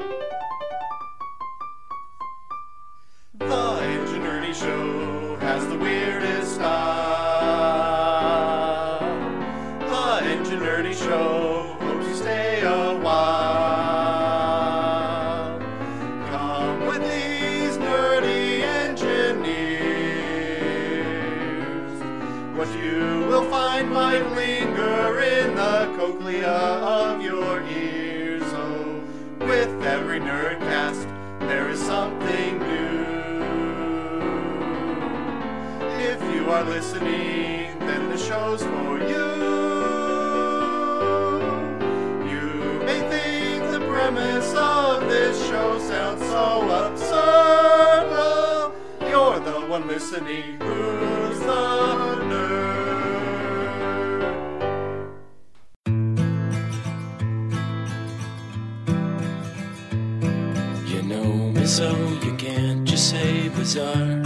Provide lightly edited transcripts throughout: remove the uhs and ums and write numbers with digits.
The Engineering Show has the weirdest style. The Engineering Show hopes you stay a while. Come with these nerdy engineers. What you will find might linger in the cochlea of your ears. So, with every nerdcast, there is something new. If you are listening, then the show's for you. You may think the premise of this show sounds so absurd. Well, you're the one listening who's the nerd. You know me, so you can't just say bizarre.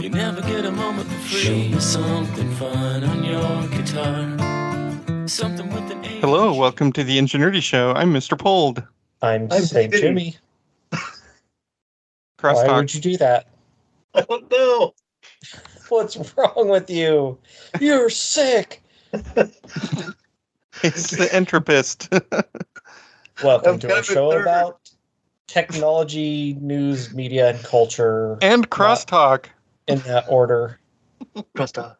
You never get a moment for free. Show me something fun on your guitar. Something with an A. Hello, welcome to the Ingenuity Show. I'm Mr. Pold. I'm St. Jimmy. Crosstalk. Why would you do that? I don't know. What's wrong with you? You're sick. It's the entropist. Welcome to a show about technology, news, media, and culture. And crosstalk. In that order. Costa.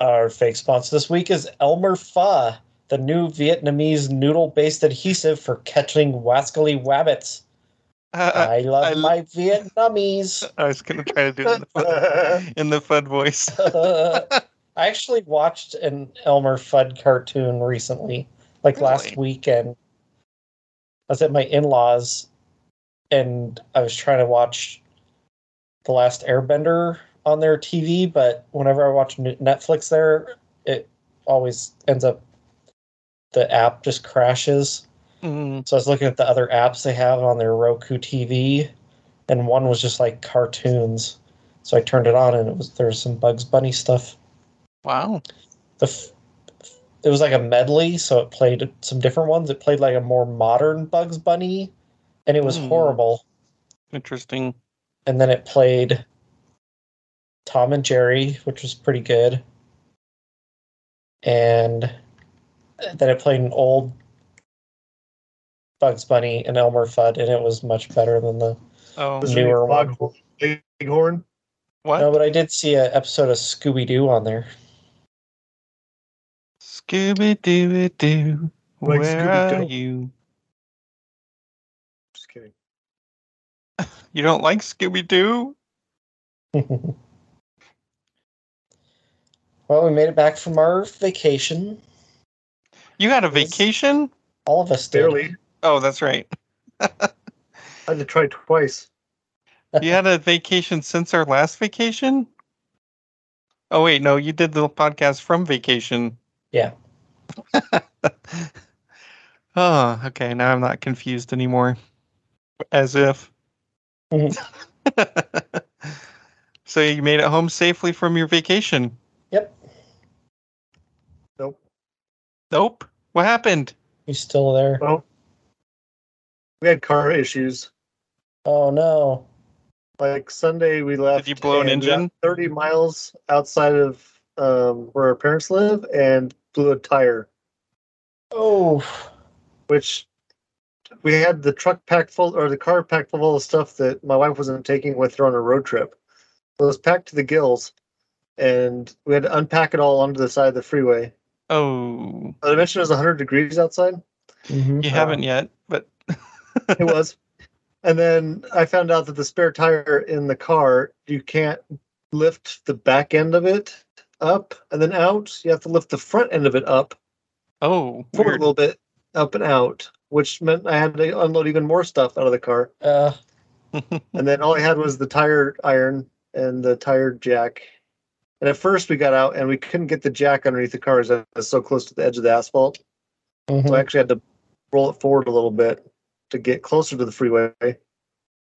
Our fake sponsor this week is Elmer Fudd, the new Vietnamese noodle-based adhesive for catching wascally wabbits. I love my Vietnamese. I was going to try to do it in the Fudd voice. I actually watched an Elmer Fudd cartoon recently, last weekend. I was at my in-laws, and I was trying to watch The Last Airbender on their TV, but whenever I watch Netflix there, it always ends up the app just crashes. Mm. So I was looking at the other apps they have on their Roku TV, and one was just like cartoons. So I turned it on, and there was some Bugs Bunny stuff. Wow! It was like a medley, so it played some different ones. It played like a more modern Bugs Bunny, and it was horrible. Interesting. And then it played Tom and Jerry, which was pretty good. And then it played an old Bugs Bunny and Elmer Fudd, and it was much better than the newer one. Bighorn? What? No, but I did see an episode of Scooby-Doo on there. Scooby-Doo, where are you? Just kidding. You don't like Scooby-Doo? Well, we made it back from our vacation. You had a vacation? All of us did. Barely. Oh, that's right. I had to try twice. You had a vacation since our last vacation? Oh, wait, no, you did the podcast from vacation. Yeah. Oh, okay, now I'm not confused anymore. As if. So you made it home safely from your vacation? Yep. Nope. What happened? He's still there. Well, we had car issues. Oh no! Like Sunday, we left. Did you blow an engine? 30 miles outside of where our parents live, and blew a tire. Oh, which. We had the truck packed full, or the car packed full of stuff that my wife wasn't taking with her on a road trip. It was packed to the gills, and we had to unpack it all onto the side of the freeway. Oh. I mentioned it was 100 degrees outside. Mm-hmm. You haven't yet, but... It was. And then I found out that the spare tire in the car, you can't lift the back end of it up and then out. You have to lift the front end of it up. Oh, weird. For a little bit. up and out, which meant I had to unload even more stuff out of the car. And then all I had was the tire iron and the tire jack. And at first we got out and we couldn't get the jack underneath the car because it was so close to the edge of the asphalt. Mm-hmm. So I actually had to roll it forward a little bit to get closer to the freeway.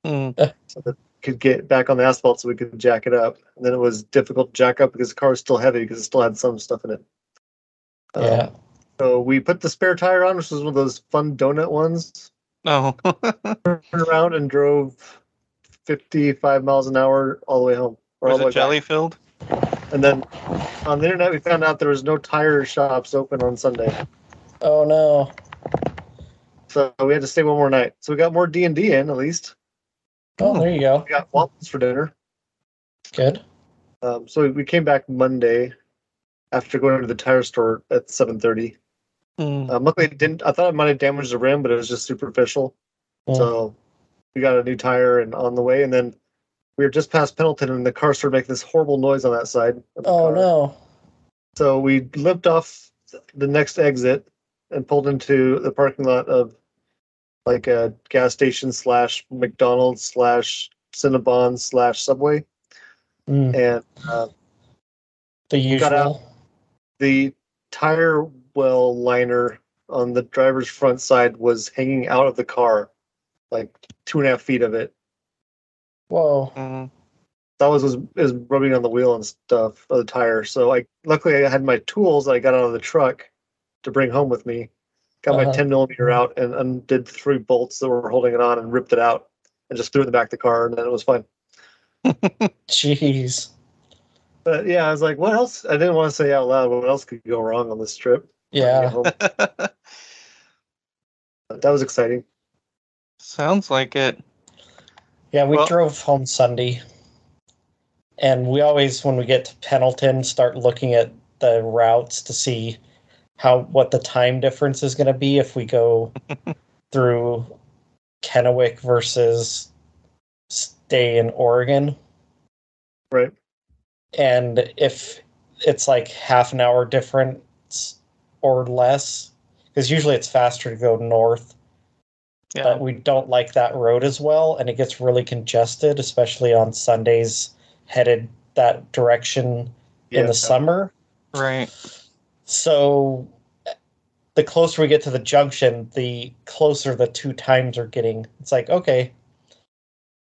Mm. So that could get back on the asphalt so we could jack it up. And then it was difficult to jack up because the car was still heavy because it still had some stuff in it. Yeah. So we put the spare tire on, which was one of those fun donut ones. No. Turned around and drove 55 miles an hour all the way home. Was it jelly filled? And then on the internet, we found out there was no tire shops open on Sunday. Oh, no. So we had to stay one more night. So we got more D&D in, at least. Oh, there you go. We got waffles for dinner. Good. So we came back Monday after going to the tire store at 7:30. Luckily, it didn't. I thought it might have damaged the rim, but it was just superficial. Mm. So we got a new tire and on the way, and then we were just past Pendleton, and the car started making this horrible noise on that side. Oh, no. So we limped off the next exit and pulled into the parking lot of like a gas station / McDonald's / Cinnabon / Subway. Mm. And the usual. Got out the tire well liner on the driver's front side was hanging out of the car, like 2.5 feet of it. Whoa. Mm-hmm. That was rubbing on the wheel and stuff of the tire. So luckily I had my tools that I got out of the truck to bring home with me. Got my 10 millimeter out and undid 3 bolts that were holding it on and ripped it out and just threw it in the back of the car, and then it was fine. Jeez. But yeah, I was like, what else? I didn't want to say out loud, but what else could go wrong on this trip? Yeah. That was exciting. Sounds like it. Yeah, we drove home Sunday. And we always, when we get to Pendleton, start looking at the routes to see what the time difference is going to be if we go through Kennewick versus stay in Oregon. Right. And if it's like half an hour difference or less, because usually it's faster to go north. Yeah. But we don't like that road as well, and it gets really congested, especially on Sundays headed that direction in the summer. Right. So the closer we get to the junction, the closer the two times are getting. It's like, okay,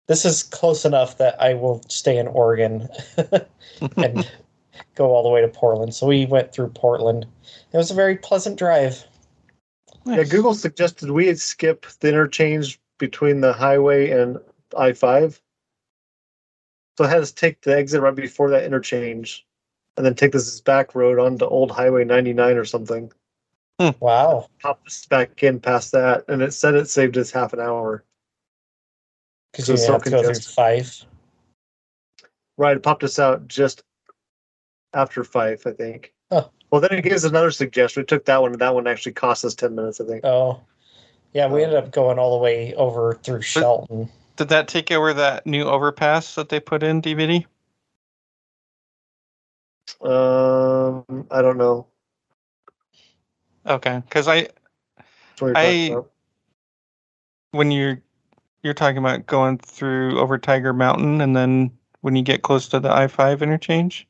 this is close enough that I will stay in Oregon and go all the way to Portland. So we went through Portland. It was a very pleasant drive. Nice. Yeah, Google suggested we skip the interchange between the highway and I-5. So it had us take the exit right before that interchange and then take this back road onto old Highway 99 or something. Wow. Pop us back in past that, and it said it saved us half an hour. Because you have to go through 5. Right, it popped us out just after 5, I think. Huh. Well, then it gives another suggestion. We took that one, and that one actually cost us 10 minutes, I think. Oh. Yeah, we ended up going all the way over through Shelton. Did that take over that new overpass that they put in, DVD? I don't know. Okay, because when you're talking about going through over Tiger Mountain, and then when you get close to the I-5 interchange?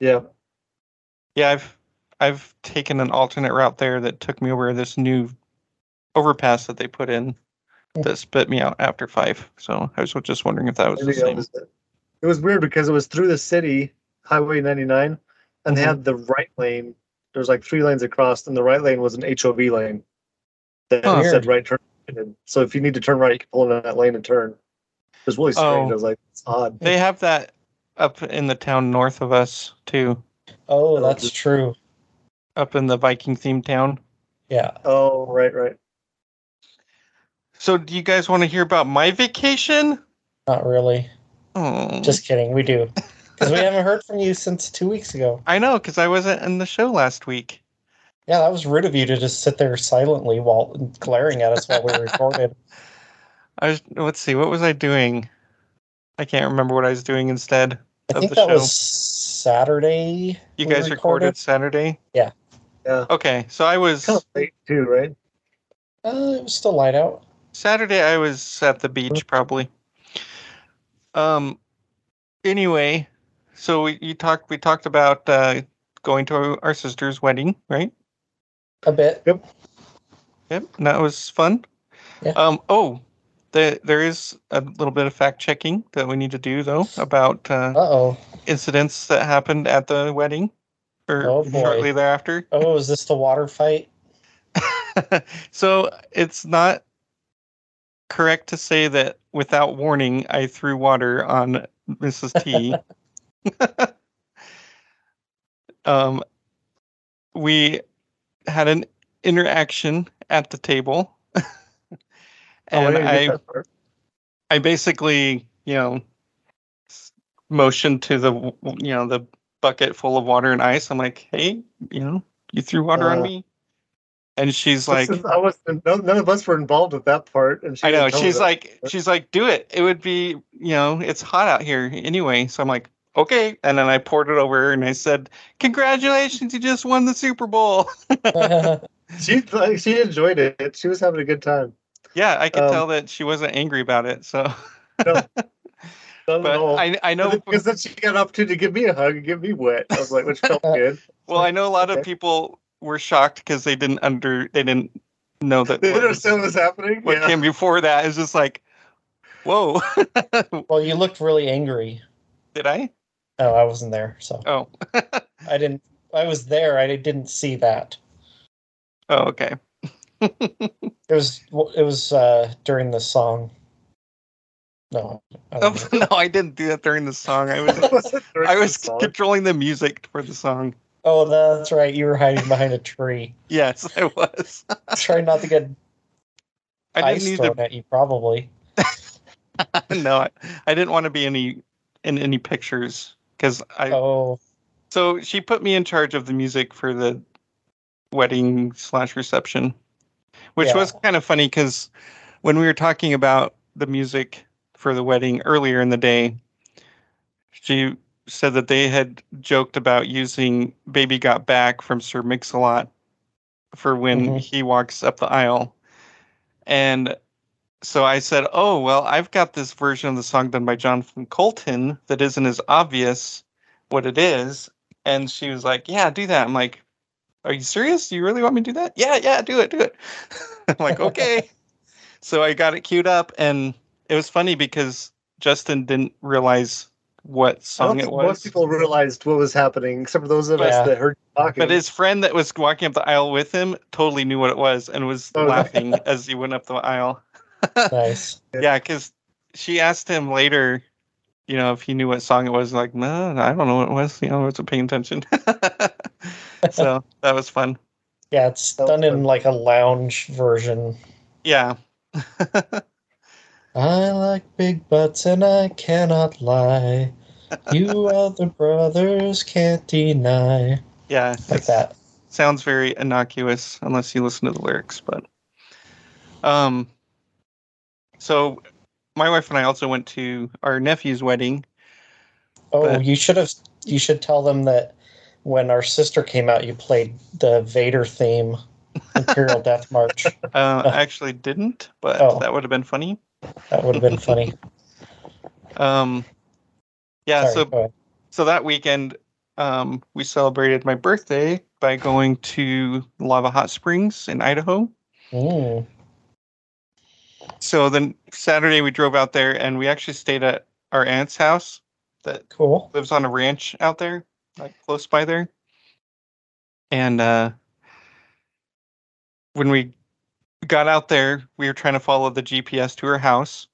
Yeah. Yeah, I've taken an alternate route there that took me over this new overpass that they put in that spit me out after 5. So I was just wondering if that was the same. It was weird because it was through the city, Highway 99, and they had the right lane. There was 3 lanes across, and the right lane was an HOV lane that said right turn. So if you need to turn right, you can pull into that lane and turn. It was really strange. I was like, it's odd. They have that up in the town north of us, too. Oh, that's true. Up in the Viking-themed town. Yeah. Oh, right. So do you guys want to hear about my vacation? Not really. Oh. Just kidding. We do. Because we haven't heard from you since 2 weeks ago. I know, because I wasn't in the show last week. Yeah, that was rude of you to just sit there silently while glaring at us while we recorded. Let's see, what was I doing? I can't remember what I was doing instead. I think that was Saturday. You guys recorded Saturday? Yeah. Yeah. Okay, so I was kind of late too, right? It was still light out. Saturday, I was at the beach probably. Anyway, so we talked about going to our sister's wedding, right? A bit. Yep. And that was fun. Yeah. There is a little bit of fact checking that we need to do though about incidents that happened at the wedding or shortly thereafter. Oh, is this the water fight? So it's not correct to say that without warning I threw water on Mrs. T. We had an interaction at the table. And I basically, motioned to the, the bucket full of water and ice. I'm like, hey, you threw water on me. And she's like, none of us were involved with that part. And I know. She's like, do it. It would be, it's hot out here anyway. So I'm like, okay. And then I poured it over her and I said, congratulations. You just won the Super Bowl. She enjoyed it. She was having a good time. Yeah, I could tell that she wasn't angry about it. So, no, but I know because then she got an opportunity to give me a hug and give me wet. I was like, which felt good. Well, I know a lot of people were shocked because they didn't know that they didn't understand what was happening. What came before that is just like, whoa. Well, you looked really angry. Did I? No, I wasn't there. So, I didn't. I was there. I didn't see that. Oh, okay. It was during the song. No, I didn't do that during the song. I was controlling the music for the song. Oh, that's right. You were hiding behind a tree. Yes, I was. Trying not to get ice thrown at you, probably. No, I didn't want to be in any pictures because I. Oh. So she put me in charge of the music for the wedding / reception. Which was kind of funny because when we were talking about the music for the wedding earlier in the day, she said that they had joked about using Baby Got Back from Sir Mix-a-Lot for when he walks up the aisle. And so I said, oh, well, I've got this version of the song done by Jonathan Colton that isn't as obvious what it is. And she was like, yeah, do that. I'm like, are you serious? Do you really want me to do that? Yeah, do it. I'm like, okay. So I got it queued up, and it was funny because Justin didn't realize what song it was. Most people realized what was happening, except for those of us that heard talking. But his friend that was walking up the aisle with him totally knew what it was and was laughing as he went up the aisle. Nice. Yeah, because she asked him later, if he knew what song it was. Like, no, I don't know what it was. I wasn't paying attention. So that was fun. Yeah, it's done in like a lounge version. Yeah. I like big butts and I cannot lie. You other brothers can't deny. Yeah. Like that. Sounds very innocuous unless you listen to the lyrics, but so my wife and I also went to our nephew's wedding. Oh, but you should tell them that when our sister came out, you played the Vader theme, Imperial Death March. I actually didn't, but that would have been funny. That would have been funny. So that weekend, we celebrated my birthday by going to Lava Hot Springs in Idaho. Mm. So then Saturday we drove out there and we actually stayed at our aunt's house that lives on a ranch out there. Like close by there. And when we got out there, we were trying to follow the GPS to her house.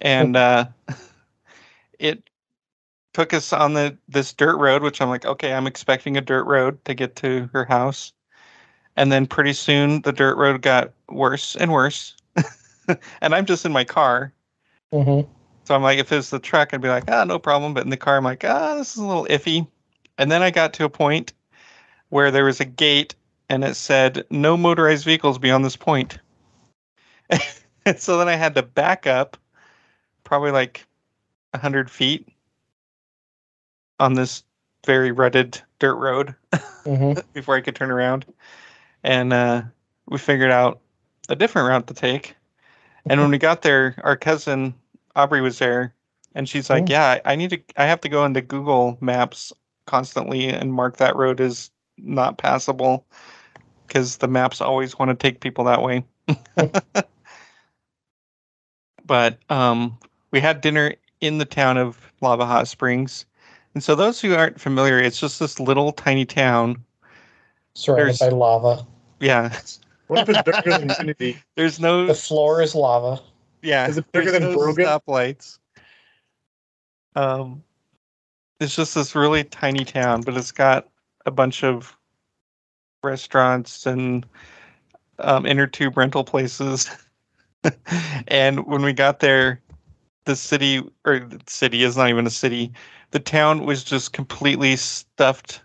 And it took us on this dirt road, which I'm like, okay, I'm expecting a dirt road to get to her house. And then pretty soon the dirt road got worse and worse. And I'm just in my car. Mm-hmm. So I'm like, if it's the truck, I'd be like, no problem. But in the car, I'm like, this is a little iffy. And then I got to a point where there was a gate and it said, no motorized vehicles beyond this point. And so then I had to back up probably like 100 feet on this very rutted dirt road before I could turn around. and we figured out a different route to take. And when we got there, our cousin Aubrey was there, and she's like, "Yeah, I have to go into Google Maps constantly and mark that road as not passable because the maps always want to take people that way." But we had dinner in the town of Lava Hot Springs. And so those who aren't familiar, it's just this little tiny town. Surrounded by lava. Yeah. What if it's bigger than Infinity? There's no... The floor is lava. Yeah. Is it bigger than Brogan? Stoplights. It's just this really tiny town, but it's got a bunch of restaurants and inner tube rental places. And when we got there, the city is not even a city. The town was just completely stuffed,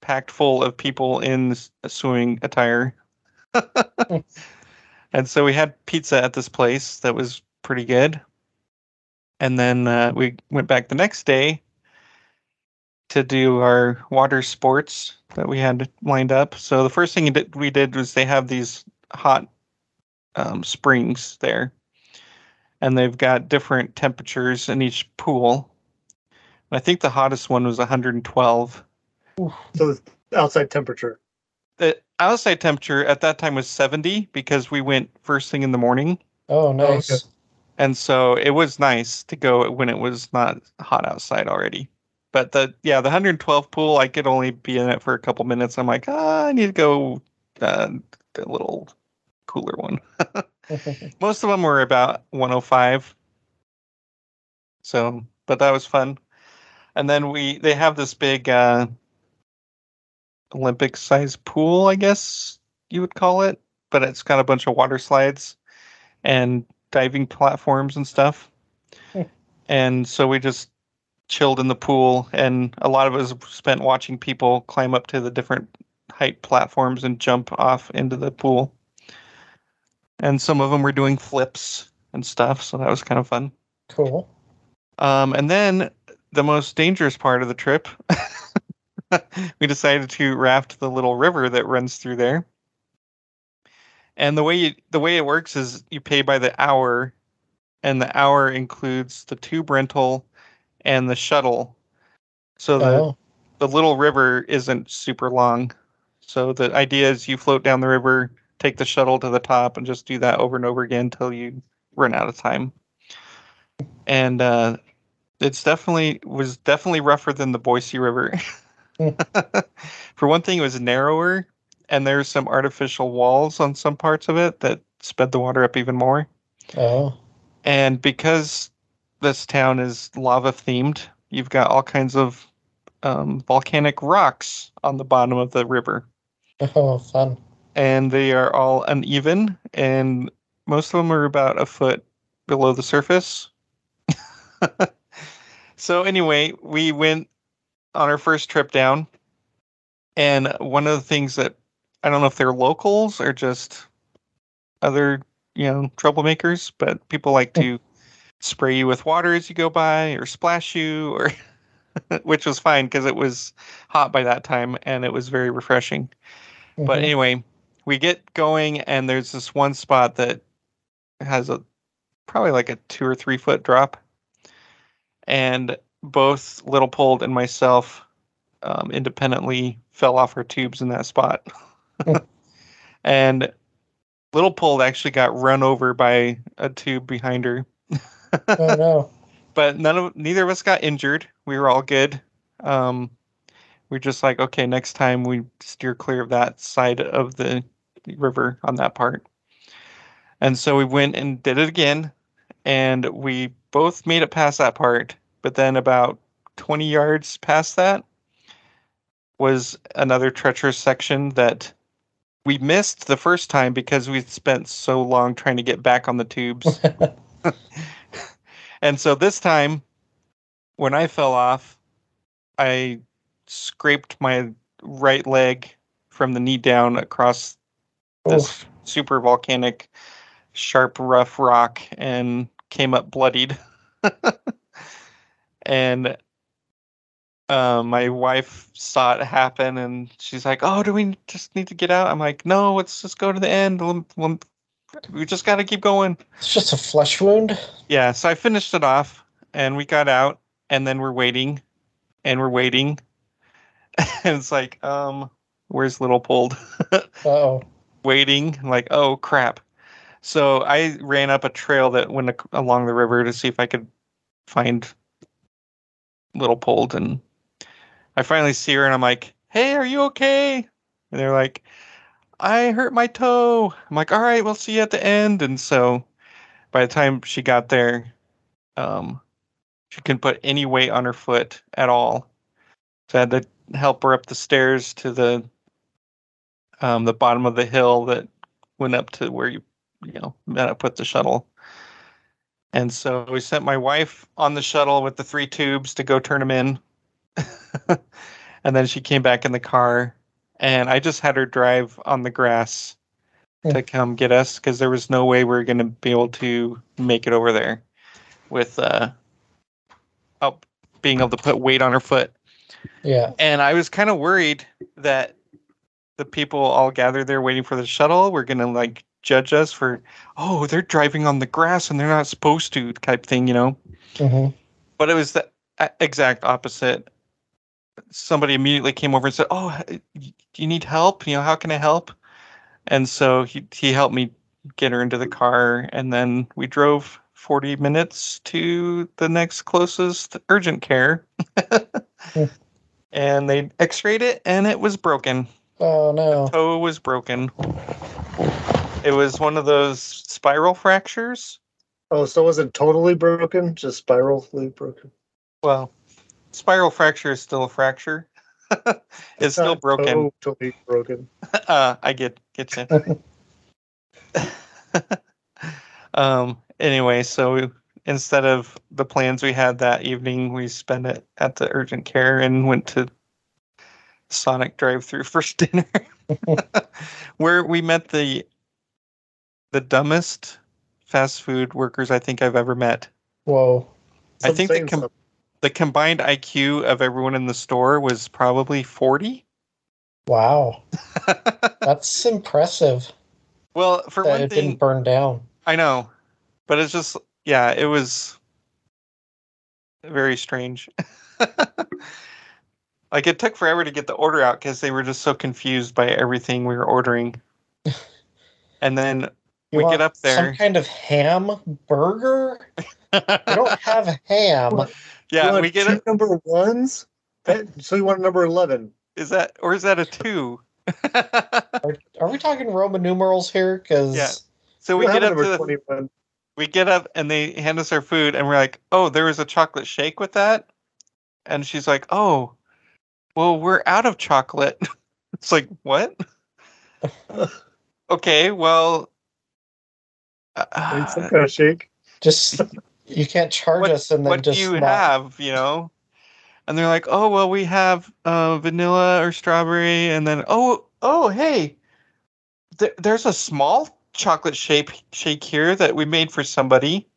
packed full of people in swimming attire. And so we had pizza at this place that was pretty good. And then we went back the next day to do our water sports that we had lined up. So the first thing we did was they have these hot springs there. And they've got different temperatures in each pool. I think the hottest one was 112. So the outside temperature. The outside temperature at that time was 70 because we went first thing in the morning. Oh, nice. Okay. And so it was nice to go when it was not hot outside already. But the 112 pool, I could only be in it for a couple minutes. I'm like, I need to go the little cooler one. Most of them were about 105. So, but that was fun. And then they have this big Olympic-sized pool, I guess you would call it. But it's got a bunch of water slides and diving platforms and stuff. Yeah. And so we just chilled in the pool. And a lot of it was spent watching people climb up to the different height platforms and jump off into the pool. And some of them were doing flips and stuff. So that was kind of fun. Cool. And then... the most dangerous part of the trip, we decided to raft the little river that runs through there. And the way it works is you pay by the hour, and the hour includes the tube rental and the shuttle. So the little river isn't super long. So the idea is you float down the river, take the shuttle to the top, and just do that over and over again until you run out of time. And, It's definitely rougher than the Boise River. For one thing, it was narrower, and there's some artificial walls on some parts of it that sped the water up even more. Oh. And because this town is lava-themed, you've got all kinds of volcanic rocks on the bottom of the river. Oh, fun. And they are all uneven, and most of them are about a foot below the surface. So anyway, we went on our first trip down, and one of the things that, I don't know if they're locals or just other, troublemakers, but people like to spray you with water as you go by or splash you, or which was fine because it was hot by that time and it was very refreshing. Mm-hmm. But anyway, we get going, and there's this one spot that has probably like a 2 or 3 foot drop. And both Little Pold and myself independently fell off our tubes in that spot. And Little Pold actually got run over by a tube behind her. Oh, no. But neither of us got injured. We were all good. We're just like, okay, next time we steer clear of that side of the river on that part. And so we went and did it again. And we both made it past that part, but then about 20 yards past that was another treacherous section that we missed the first time because we'd spent so long trying to get back on the tubes. And so this time, when I fell off, I scraped my right leg from the knee down across this super volcanic, sharp, rough rock and came up bloodied. And My wife saw it happen, and she's like, "Oh, do we just need to get out?" I'm like, "No, let's just go to the end. We just got to keep going. It's just a flesh wound." Yeah, so I finished it off, and we got out, and then we're waiting, and it's like, where's Little Pulled? Uh-oh. Waiting, like, oh, crap. So I ran up a trail that went along the river to see if I could find Little Pulled, and I finally see her, and I'm like, "Hey, are you okay?" And they're like, "I hurt my toe." I'm like, "All right, we'll see you at the end." And so by the time she got there, she couldn't put any weight on her foot at all. So I had to help her up the stairs to the bottom of the hill that went up to where you gotta put the shuttle. And so we sent my wife on the shuttle with the 3 tubes to go turn them in. And then she came back in the car, and I just had her drive on the grass to come get us, because there was no way we were going to be able to make it over there with being able to put weight on her foot. Yeah. And I was kind of worried that the people all gathered there waiting for the shuttle were going to like judge us for, oh, they're driving on the grass and they're not supposed to, type thing, you know. Mm-hmm. But it was the exact opposite. Somebody immediately came over and said, "Oh, do you need help? You know, how can I help?" And so he helped me get her into the car, and then we drove 40 minutes to the next closest urgent care. And they x-rayed it, and it was broken. Oh, no. The toe was broken. It was one of those spiral fractures. Oh, so it wasn't totally broken, just spirally broken? Well, spiral fracture is still a fracture. It's still broken. Totally broken. I get you. Anyway, so instead of the plans we had that evening, we spent it at the urgent care and went to Sonic drive-thru for dinner, where we met the dumbest fast food workers I think I've ever met. Whoa! I think the combined IQ of everyone in the store was probably 40. Wow. That's impressive. Well, for one thing, it didn't burn down. I know. But it's just, yeah, it was very strange. Like, it took forever to get the order out because they were just so confused by everything we were ordering. And then we get up there. Some kind of ham burger? I don't have ham. Yeah, we get it. Number ones. So you want a number 11? Is that, or is that a 2? Are we talking Roman numerals here? Because yeah. So we get up to 21. We get up and they hand us our food, and we're like, "Oh, there was a chocolate shake with that," and she's like, "Oh, well, we're out of chocolate." It's like, what? Okay, well, some kind of shake. Just. You can't charge us and then what just do you have, you know? And they're like, "Oh, well, we have vanilla or strawberry." And then, oh, hey, there's a small chocolate shake here that we made for somebody.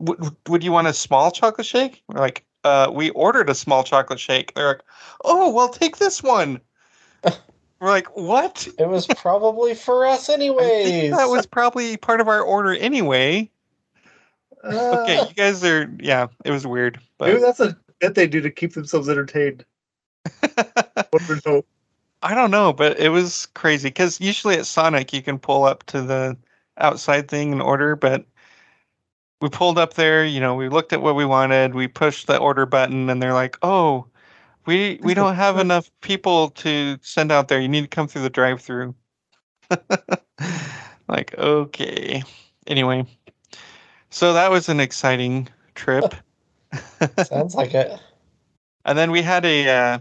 Would you want a small chocolate shake? We're like, we ordered a small chocolate shake. They're like, "Oh, well, take this one." We're like, what? It was probably for us anyways. I think that was probably part of our order anyway. Okay, you guys are, yeah, it was weird. But. Maybe that's a bit they do to keep themselves entertained. I don't know, but it was crazy. Because usually at Sonic, you can pull up to the outside thing and order. But we pulled up there, you know, we looked at what we wanted. We pushed the order button, and they're like, "Oh, we don't have enough people to send out there. You need to come through the drive-thru." Like, okay. Anyway. So that was an exciting trip. Sounds like it. And then we had a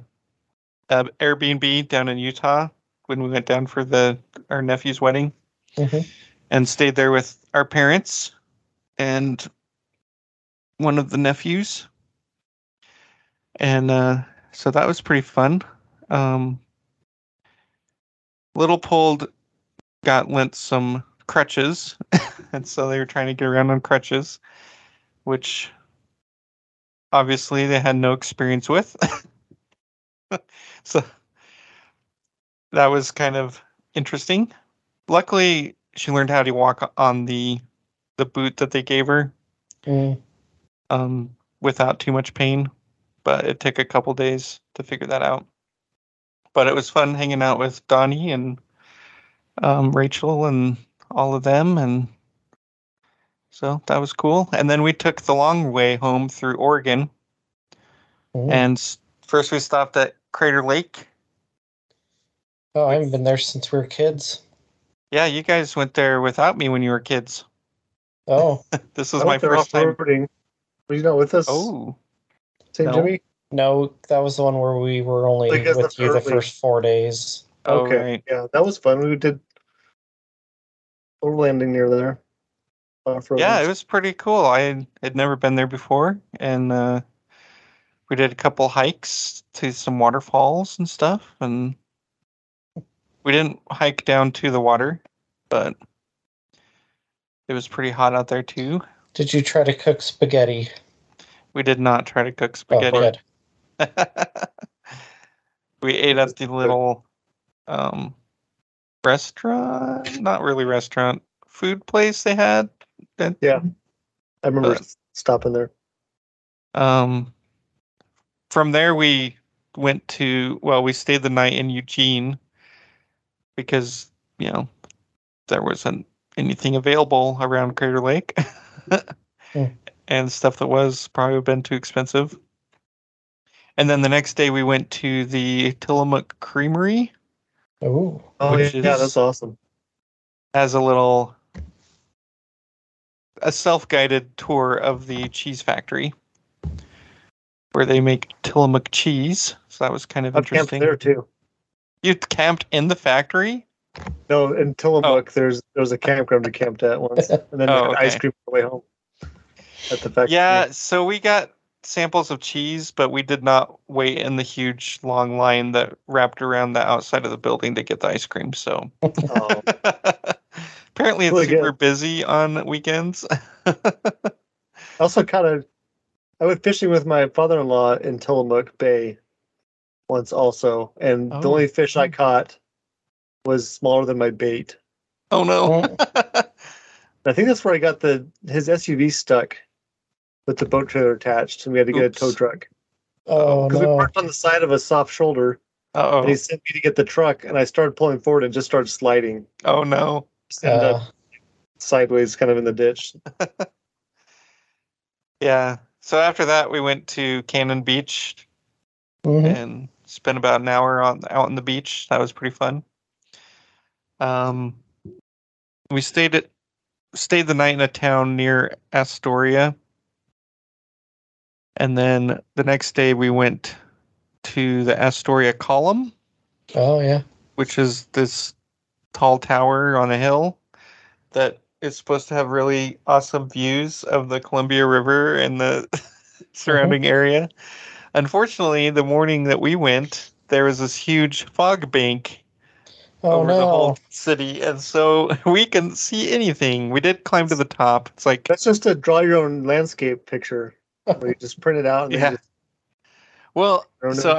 Airbnb down in Utah when we went down for our nephew's wedding, mm-hmm. and stayed there with our parents and one of the nephews. And so that was pretty fun. Little Pulled got lent some crutches. And so they were trying to get around on crutches, which obviously they had no experience with. So that was kind of interesting. Luckily, she learned how to walk on the boot that they gave her without too much pain. But it took a couple days to figure that out. But it was fun hanging out with Donnie and Rachel and all of them. And so that was cool. And then we took the long way home through Oregon. Mm-hmm. And first we stopped at Crater Lake. Oh, I haven't been there since we were kids. Yeah, you guys went there without me when you were kids. Oh. This was my first time. Were you not with us? Oh. St. Jimmy? No, that was the one where we were only with you the first 4 days. Okay. Right. Yeah, that was fun. We did overlanding near there. Yeah, it was pretty cool. I had never been there before, and we did a couple hikes to some waterfalls and stuff, and we didn't hike down to the water, but it was pretty hot out there, too. Did you try to cook spaghetti? We did not try to cook spaghetti. Oh, good. We ate at the little restaurant, not really restaurant, food place they had. Yeah, I remember stopping there. From there we went to, well, we stayed the night in Eugene because, you know, there wasn't anything available around Crater Lake. And stuff that was probably been too expensive. And then the next day we went to the Tillamook Creamery. Oh, yeah, that's awesome. Has a little... a self-guided tour of the cheese factory where they make Tillamook cheese. So that was kind of interesting. I've camped there too. You camped in the factory? No, in Tillamook, there was a campground we camped at once. And then we had ice cream on the way home at the factory. Yeah, so we got samples of cheese, but we did not wait in the huge long line that wrapped around the outside of the building to get the ice cream. So apparently it's super busy on weekends. I went fishing with my father-in-law in Tillamook Bay once also, and the only fish I caught was smaller than my bait. Oh, no. I think that's where I got his SUV stuck with the boat trailer attached, and we had to get a tow truck. Oh, because we parked on the side of a soft shoulder, and he sent me to get the truck, and I started pulling forward and just started sliding. Oh, no. End up sideways, kind of in the ditch. Yeah. So after that, we went to Cannon Beach and spent about an hour out on the beach. That was pretty fun. We stayed the night in a town near Astoria, and then the next day we went to the Astoria Column. Oh yeah, which is this tall tower on a hill that is supposed to have really awesome views of the Columbia River and the surrounding area. Unfortunately, the morning that we went, there was this huge fog bank over the whole city, and so we couldn't see anything. We did climb to the top. It's like that's just a draw your own landscape picture where you just print it out. And I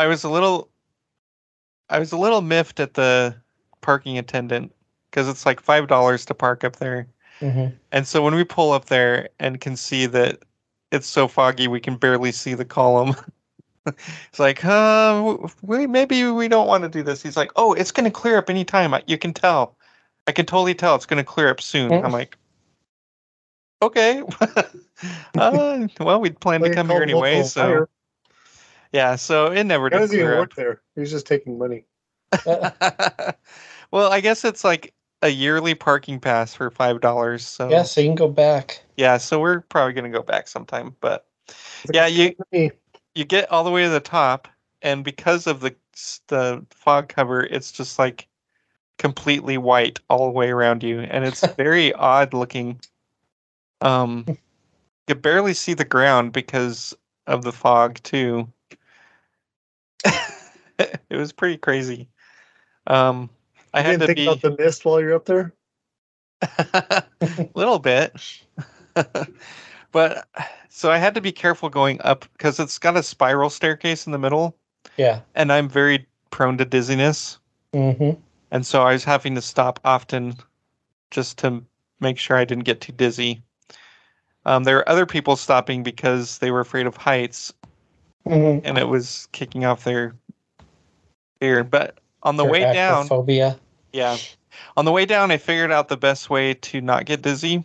was a little miffed at the parking attendant because it's like $5 to park up there, and so when we pull up there and can see that it's so foggy we can barely see the column, it's like, maybe we don't want to do this. He's like, oh, it's going to clear up any time. I can totally tell it's going to clear up soon. I'm like, okay. Well, we'd planned to come here anyway, so fire. Yeah, so it never did clear up. Work there. He's just taking money. Well, I guess it's like a yearly parking pass for $5. So you can go back. Yeah, so we're probably going to go back sometime. But you get all the way to the top, and because of the fog cover, it's just like completely white all the way around you, and it's very odd looking. You barely see the ground because of the fog too. It was pretty crazy. I had to think about the mist while you're up there? A little bit. But so I had to be careful going up because it's got a spiral staircase in the middle. Yeah. And I'm very prone to dizziness. Mm-hmm. And so I was having to stop often just to make sure I didn't get too dizzy. There were other people stopping because they were afraid of heights. Mm-hmm. And it was kicking off their ear. But on the way down... Acrophobia. Yeah. On the way down, I figured out the best way to not get dizzy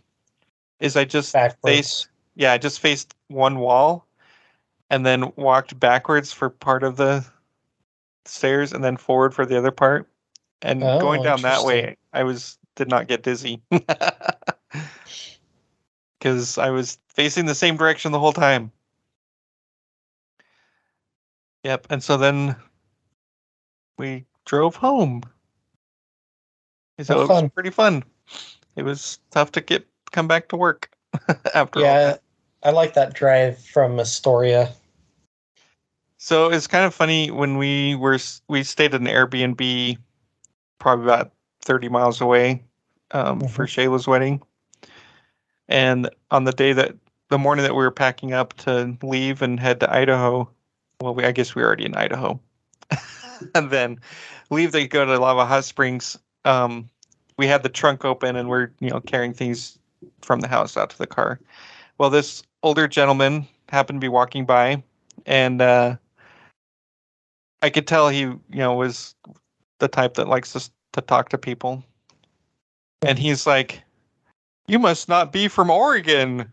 is I just faced one wall and then walked backwards for part of the stairs and then forward for the other part. And going down that way, I did not get dizzy. Because I was facing the same direction the whole time. Yep, and so then we drove home. So it was pretty fun. It was tough to come back to work after all. Yeah, I like that drive from Astoria. So it's kind of funny when we stayed at an Airbnb probably about 30 miles away for Shayla's wedding. And on the morning that we were packing up to leave and head to Idaho, well, I guess we were already in Idaho. And then leave, they go to Lava Hot Springs. We had the trunk open and we're, carrying things from the house out to the car. Well, this older gentleman happened to be walking by and, I could tell he, was the type that likes to talk to people. And he's like, "You must not be from Oregon."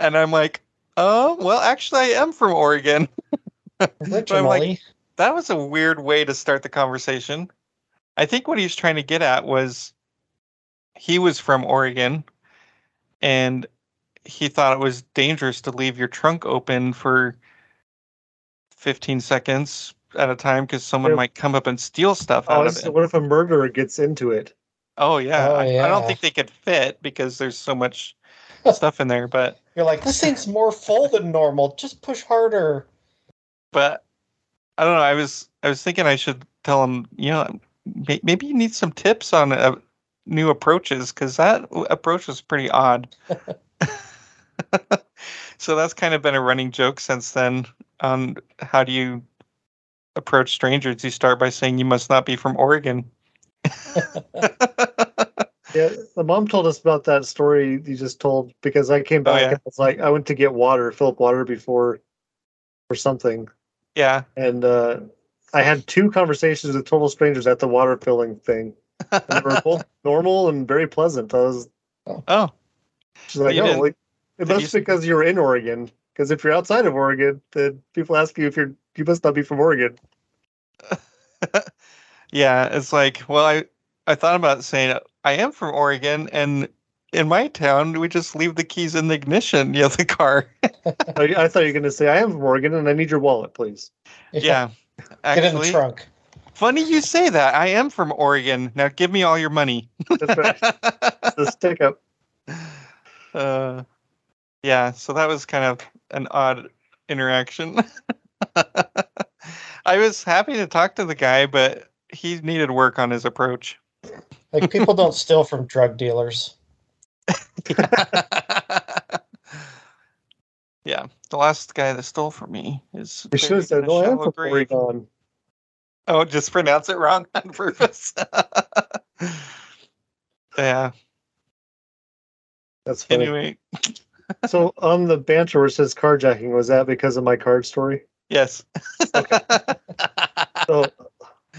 And I'm like, "Oh, well, actually I am from Oregon." But I'm like, that was a weird way to start the conversation. I think what he was trying to get at was he was from Oregon and he thought it was dangerous to leave your trunk open for 15 seconds at a time because someone might come up and steal stuff out of it. What if a murderer gets into it? Oh, yeah. I don't think they could fit because there's so much stuff in there. But you're like, this thing's more full than normal. Just push harder. But I don't know. I was thinking I should tell him, maybe you need some tips on new approaches, because that approach was pretty odd. So that's kind of been a running joke since then. How do you approach strangers? You start by saying you must not be from Oregon. Yeah, the mom told us about that story you just told, because I came back and was like, I went to get water, fill up water before or something. Yeah. And I had two conversations with total strangers at the water filling thing. They were both normal and very pleasant. I was, she's like, it must be because you're in Oregon. Because if you're outside of Oregon, then people ask you if you must not be from Oregon. Yeah, it's like, well, I thought about saying I am from Oregon, and in my town we just leave the keys in the ignition, the car. I thought you were going to say I am from Oregon, and I need your wallet, please. Yeah. Actually, get in the trunk. Funny you say that. I am from Oregon. Now give me all your money. That's right. It's the stick up. Yeah, so that was kind of an odd interaction. I was happy to talk to the guy, but he needed work on his approach. Like, people don't steal from drug dealers. Yeah, the last guy that stole from me is... You should have said, just pronounce it wrong on purpose. Yeah. That's funny. Anyway. So, on the banter where it says carjacking, was that because of my card story? Yes. Okay. So,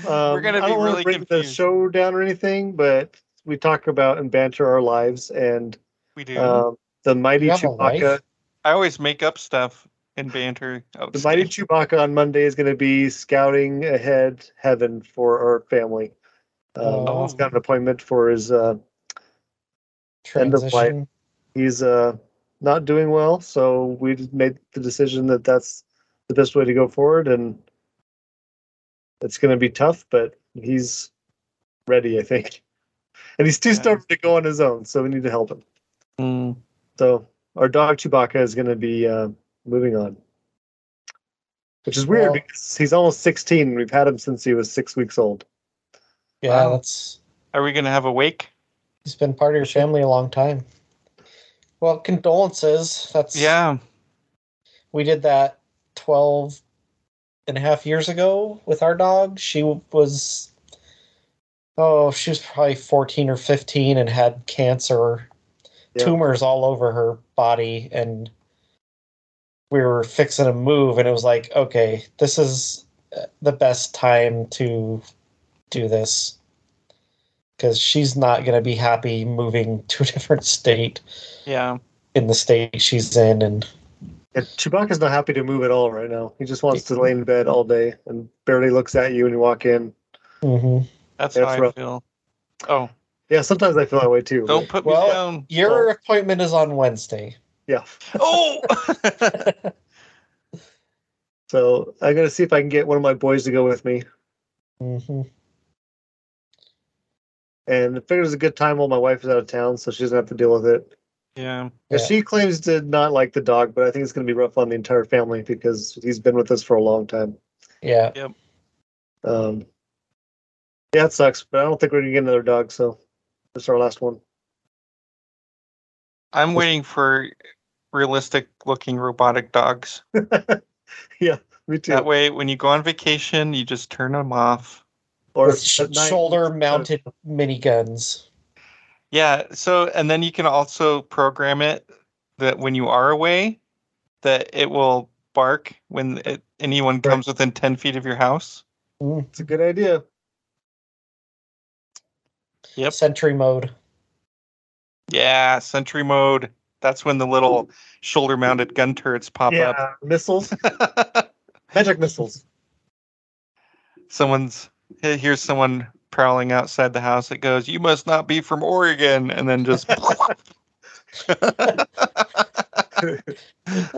we're going to be really confused. The show down or anything, but we talk about and banter our lives, and... We do. The mighty Chewbacca... I always make up stuff in banter. The mighty Chewbacca on Monday is going to be scouting ahead heaven for our family. He's got an appointment for his end of life. He's not doing well, so we made the decision that that's the best way to go forward, and it's going to be tough, but he's ready, I think. And he's too stubborn to go on his own, so we need to help him. Mm. So... Our dog Chewbacca is going to be moving on, which is weird because he's almost 16. We've had him since he was 6 weeks old. Yeah, Are we going to have a wake? He's been part of your family a long time. Well, condolences. We did that 12 and a half years ago with our dog. She was, she was probably 14 or 15 and had cancer, tumors all over her body. And we were fixing to move, and it was like, okay, this is the best time to do this, because she's not going to be happy moving to a different state. Yeah. In the state she's in. And yeah, Chewbacca's not happy to move at all right now. He just wants to lay in bed all day and barely looks at you when you walk in. Mm-hmm. That's how I feel. Oh. Yeah, sometimes I feel that way too. Don't put me down. Your appointment is on Wednesday. Yeah. Oh! So I'm going to see if I can get one of my boys to go with me. Mm-hmm. And I figured it was a good time while my wife is out of town, so she doesn't have to deal with it. Yeah. Yeah. She claims to not like the dog, but I think it's going to be rough on the entire family because he's been with us for a long time. Yeah. Yep. Yeah, it sucks, but I don't think we're going to get another dog, so this is our last one. I'm waiting for realistic-looking robotic dogs. Yeah, me too. That way, when you go on vacation, you just turn them off. Or shoulder-mounted miniguns. Yeah, so, and then you can also program it that when you are away, that it will bark when anyone comes within 10 feet of your house. It's a good idea. Yep. Sentry mode. Yeah, sentry mode. That's when the little shoulder-mounted gun turrets pop up. Yeah, missiles. Magic missiles. Here's someone prowling outside the house. It goes, "You must not be from Oregon," and then just. What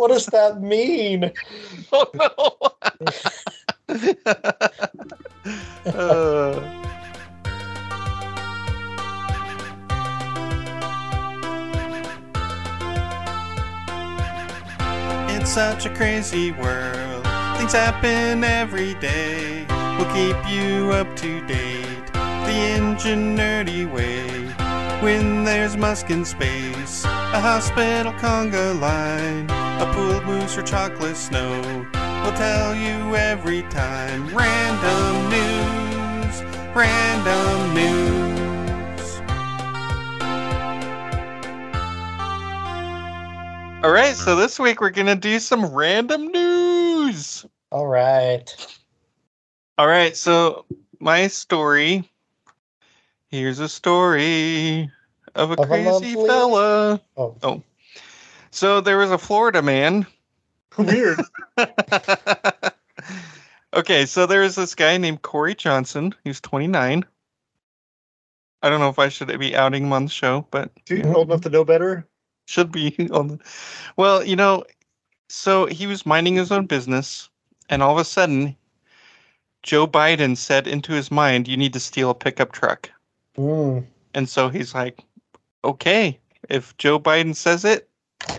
does that mean? Oh no! It's such a crazy world. Things happen every day. We'll keep you up to date the engine nerdy way. When there's musk in space, a hospital conga line, a pool of moose or chocolate snow, we'll tell you every time. Random news, random news. Alright, so this week we're gonna do some random news. Alright. All right, so my story, here's a story of a crazy fella. Oh. So there was a Florida man. Weird. Okay, so there was this guy named Corey Johnson. He was 29. I don't know if I should be outing him on the show, but... Dude, old enough to know better? Should be. Well, you know, so he was minding his own business, and all of a sudden... Joe Biden said into his mind, "You need to steal a pickup truck." Mm. And so he's like, okay, if Joe Biden says it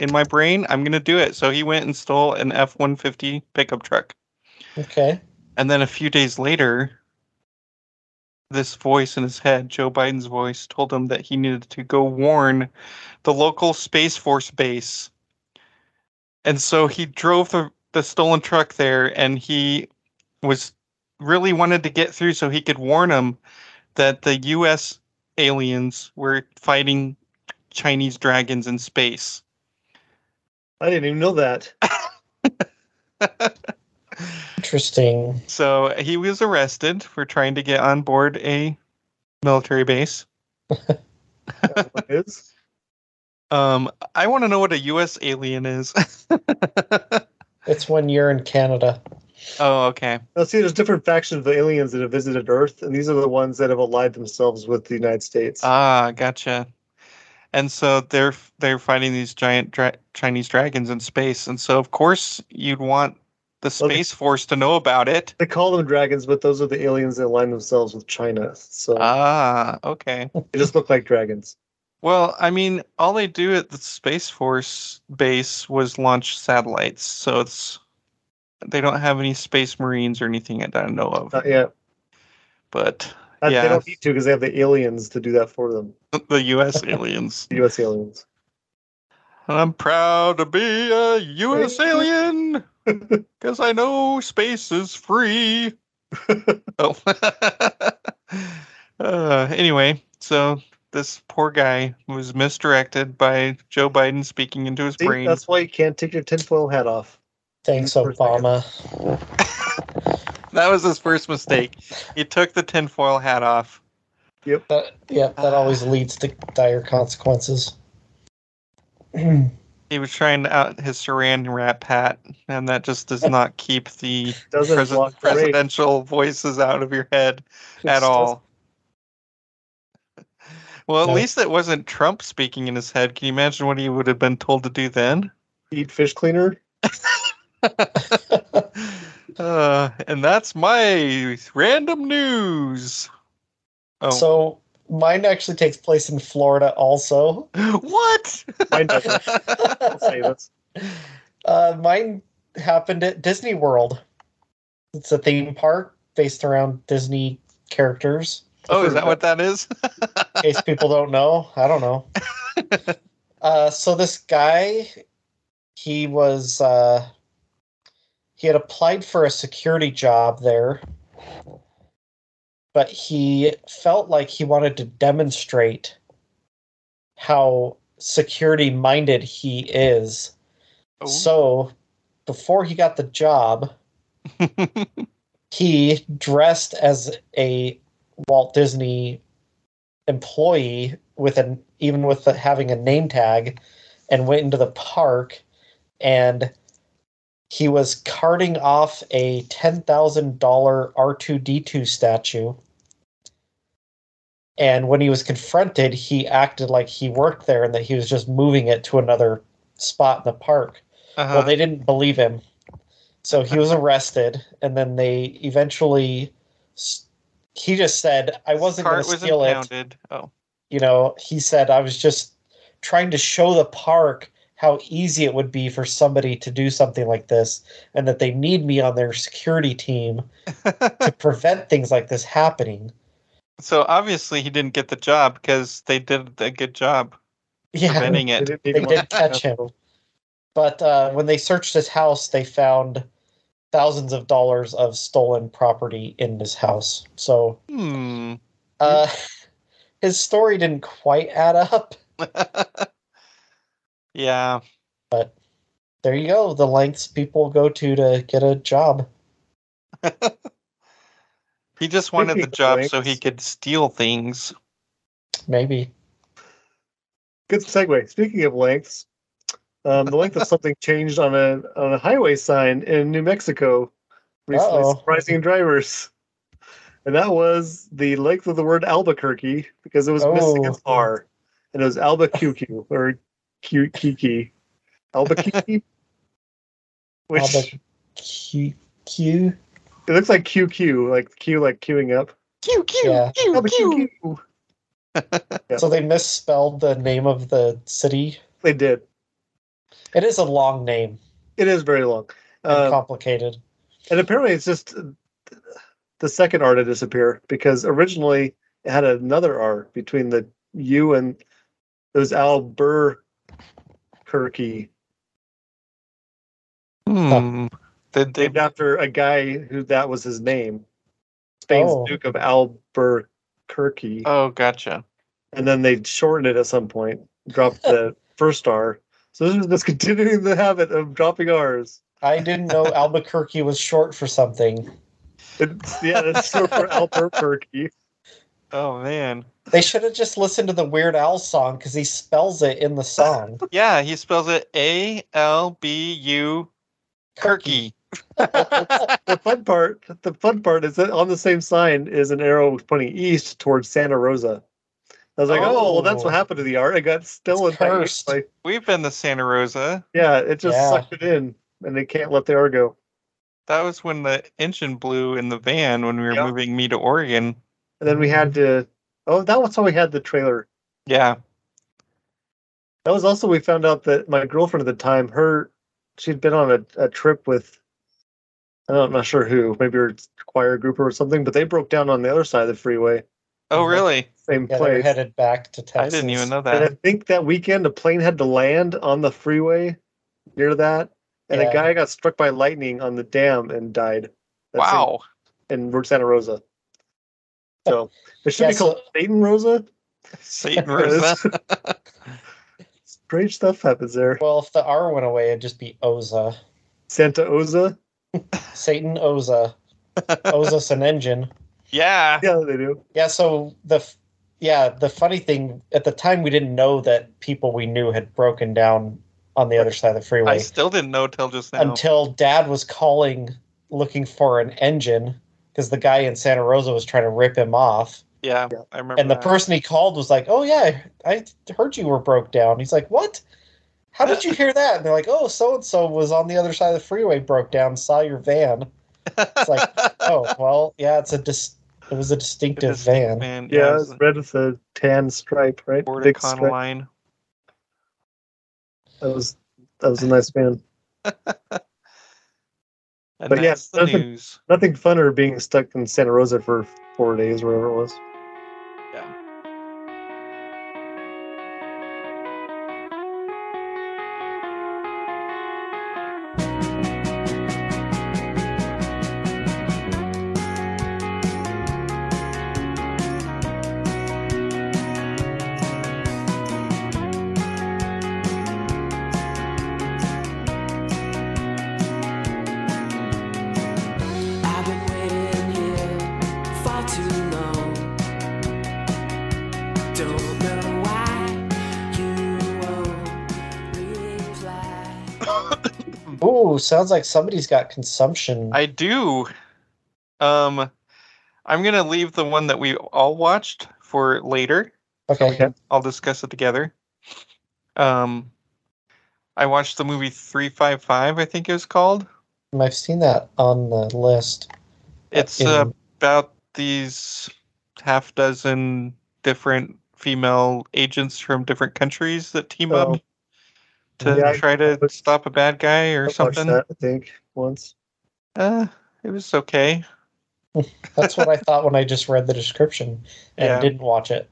in my brain, I'm going to do it. So he went and stole an F-150 pickup truck. Okay. And then a few days later, this voice in his head, Joe Biden's voice, told him that he needed to go warn the local Space Force base. And so he drove the stolen truck there, and he was... really wanted to get through so he could warn them that the U.S. aliens were fighting Chinese dragons in space. I didn't even know that. Interesting. So he was arrested for trying to get on board a military base. That's what it is. I want to know what a U.S. alien is. It's when you're in Canada. Oh, okay. Now, see, there's different factions of the aliens that have visited Earth, and these are the ones that have allied themselves with the United States. Ah, gotcha. And so they're fighting these giant Chinese dragons in space, and so of course you'd want the Space Force to know about it. They call them dragons, but those are the aliens that align themselves with China. So okay. They just look like dragons. Well, I mean, all they do at the Space Force base was launch satellites, so it's... They don't have any space marines or anything that I know of. Not yet. But, yeah. They don't need to because they have the aliens to do that for them. The U.S. aliens. The U.S. aliens. I'm proud to be a U.S. alien. Because I know space is free. Oh. Anyway, so this poor guy was misdirected by Joe Biden speaking into his brain. That's why you can't take your tinfoil hat off. Thanks, Obama. That was his first mistake. He took the tinfoil hat off. Yep. That always leads to dire consequences. He was trying to out his saran wrap hat, and that just does not keep the presidential voices out of your head at all. Well, at least it wasn't Trump speaking in his head. Can you imagine what he would have been told to do then? Eat fish cleaner? And that's my random news. Oh. So mine actually takes place in Florida also. What? Mine doesn't. I'll say this. Mine happened at Disney World. It's a theme park based around Disney characters. Oh, is that what that is? In case people don't know. I don't know. So this guy, he had applied for a security job there. But he felt like he wanted to demonstrate how security-minded he is. Oh. So, before he got the job, he dressed as a Walt Disney employee, having a name tag, and went into the park, and he was carting off a $10,000 R2-D2 statue. And when he was confronted, he acted like he worked there and that he was just moving it to another spot in the park. Uh-huh. Well, they didn't believe him. So he was arrested, and then they eventually... He just said, I wasn't going to steal it. Oh. You know, he said, I was just trying to show the park how easy it would be for somebody to do something like this, and that they need me on their security team to prevent things like this happening. So obviously he didn't get the job because they did a good job preventing it. They did catch him. But when they searched his house, they found thousands of dollars of stolen property in his house. So his story didn't quite add up. Yeah. But there you go. The lengths people go to get a job. He just wanted the job so he could steal things. Maybe. Good segue. Speaking of lengths, the length of something changed on a highway sign in New Mexico recently, surprising drivers. And that was the length of the word Albuquerque, because it was missing an R. And it was Albuquerque, or Q-Kiki. Albuquerque? Which... Albuquerque? It looks like QQ, like Q like queuing up. QQ! Yeah. Q. Yeah. So they misspelled the name of the city? They did. It is a long name. It is very long. And complicated. And apparently it's just the second R to disappear, because originally it had another R between the U and... It was Albuquerque. Named after a guy who that was his name. Spain's Duke of Albuquerque. Oh, gotcha. And then they shortened it at some point, dropped the first R. So this is just continuing the habit of dropping R's. I didn't know Albuquerque was short for something. It's short for Albuquerque. Oh, man. They should have just listened to the Weird Al song, because he spells it in the song. Yeah, he spells it Albuquerque. The fun part is that on the same sign is an arrow pointing east towards Santa Rosa. I was like, well, that's what happened to the art. I got stolen. We've been to Santa Rosa. Yeah, it just sucked it in, and they can't let the R go. That was when the engine blew in the van when we were moving me to Oregon. And then we had to... Oh, that was how we had the trailer. Yeah. That was also, we found out that my girlfriend at the time, she'd been on a trip with, I'm not sure who, maybe her choir group or something, but they broke down on the other side of the freeway. Oh, really? Same place. They were headed back to Texas. I didn't even know that. And I think that weekend, a plane had to land on the freeway near that, and a guy got struck by lightning on the dam and died. Wow. In Santa Rosa. So it should be called Satan Rosa. Satan Rosa. Great stuff happens there. Well, if the R went away, it'd just be Oza. Santa Oza? Satan Oza. Oza's an engine. Yeah. Yeah, they do. Yeah, so the funny thing, at the time we didn't know that people we knew had broken down on the other side of the freeway. I still didn't know until just now. Until Dad was calling, looking for an engine, because the guy in Santa Rosa was trying to rip him off. Yeah, I remember. And the person he called was like, "Oh yeah, I heard you were broke down." He's like, "What? How did you hear that?" And they're like, "Oh, so and so was on the other side of the freeway, broke down, saw your van." It's like, "Oh well, yeah, it was a distinctive van." Man, yeah, it's red with a tan stripe, right? Big stripe. Line. That was a nice van. But yeah, nothing funner being stuck in Santa Rosa for 4 days, whatever it was. Sounds like somebody's got consumption. I do. I'm going to leave the one that we all watched for later. Okay. I'll discuss it together. I watched the movie 355, I think it was called. I've seen that on the list. It's about these half dozen different female agents from different countries that team up to try to stop a bad guy or something. That, I think once. It was okay. That's what I thought when I just read the description and didn't watch it.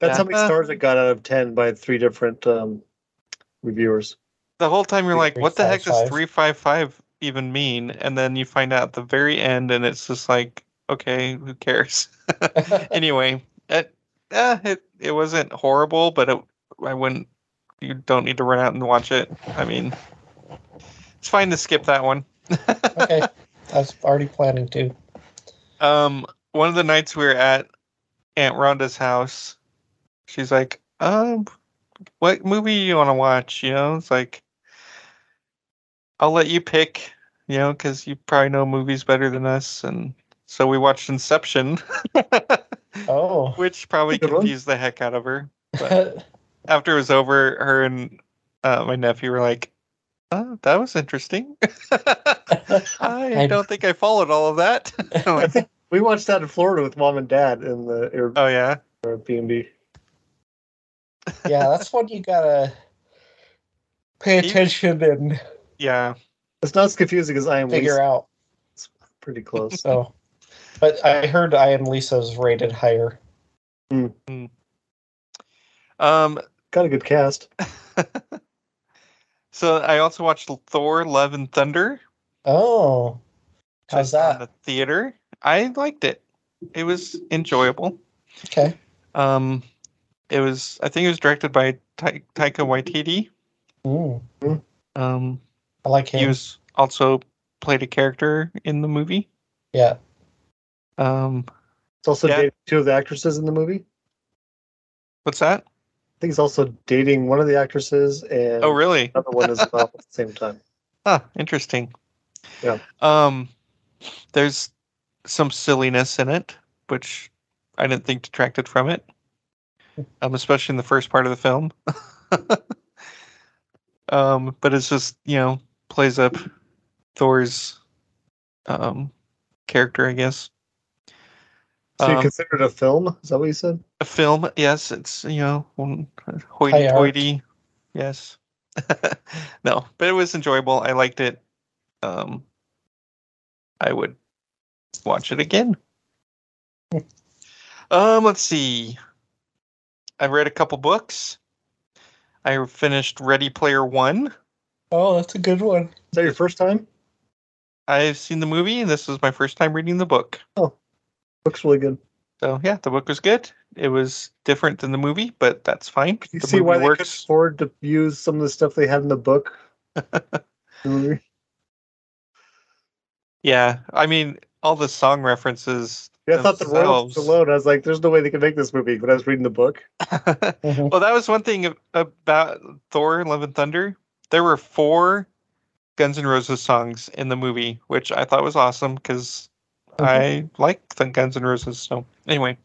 That's how many stars it got out of 10 by 3 different reviewers. The whole time you're like, what the heck does 355 even mean? And then you find out at the very end, and it's just like, okay, who cares? Anyway, it wasn't horrible, but you don't need to run out and watch it. I mean, it's fine to skip that one. Okay. I was already planning to. One of the nights we were at Aunt Rhonda's house, she's like, what movie you want to watch? You know, it's like, I'll let you pick, you know, because you probably know movies better than us. And so we watched Inception. Which probably confused the heck out of her. But after it was over, her and my nephew were like, "Oh, that was interesting." I don't think I followed all of that. I think we watched that in Florida with Mom and Dad in the Airbnb. Oh yeah, Airbnb. Yeah, that's what you gotta pay attention and. Yeah, it's not as confusing as I Am Lisa. Figure out. It's pretty close. So, but I heard I Am Lisa's rated higher. Mm-hmm. Got a good cast. So I also watched Thor: Love and Thunder. Oh, how's that? In the theater, I liked it. It was enjoyable. Okay. It was. I think it was directed by Taika Waititi. Mm. I like him. He was also played a character in the movie. Yeah. It's also dated two of the actresses in the movie. What's that? I think he's also dating one of the actresses, and really? Another one is involved at the same time. Ah, interesting. Yeah. There's some silliness in it, which I didn't think detracted from it. Especially in the first part of the film. But it's just, you know, plays up Thor's character, I guess. So you consider it a film? Is that what you said? A film, yes. It's, you know, hoity-toity. Yes. No, but it was enjoyable. I liked it. I would watch it again. Let's see. I read a couple books. I finished Ready Player One. Oh, that's a good one. Is that your first time? I've seen the movie, and this was my first time reading the book. Oh, book's really good. So, yeah, the book was good. It was different than the movie, but that's fine. You see why they could afford to use some of the stuff they had in the book? Yeah, I mean, all the song references. Yeah, I thought the royals alone, I was like, there's no way they could make this movie, but I was reading the book. Well, that was one thing about Thor: Love and Thunder. There were 4 Guns N' Roses songs in the movie, which I thought was awesome because I like the Guns N' Roses. So anyway,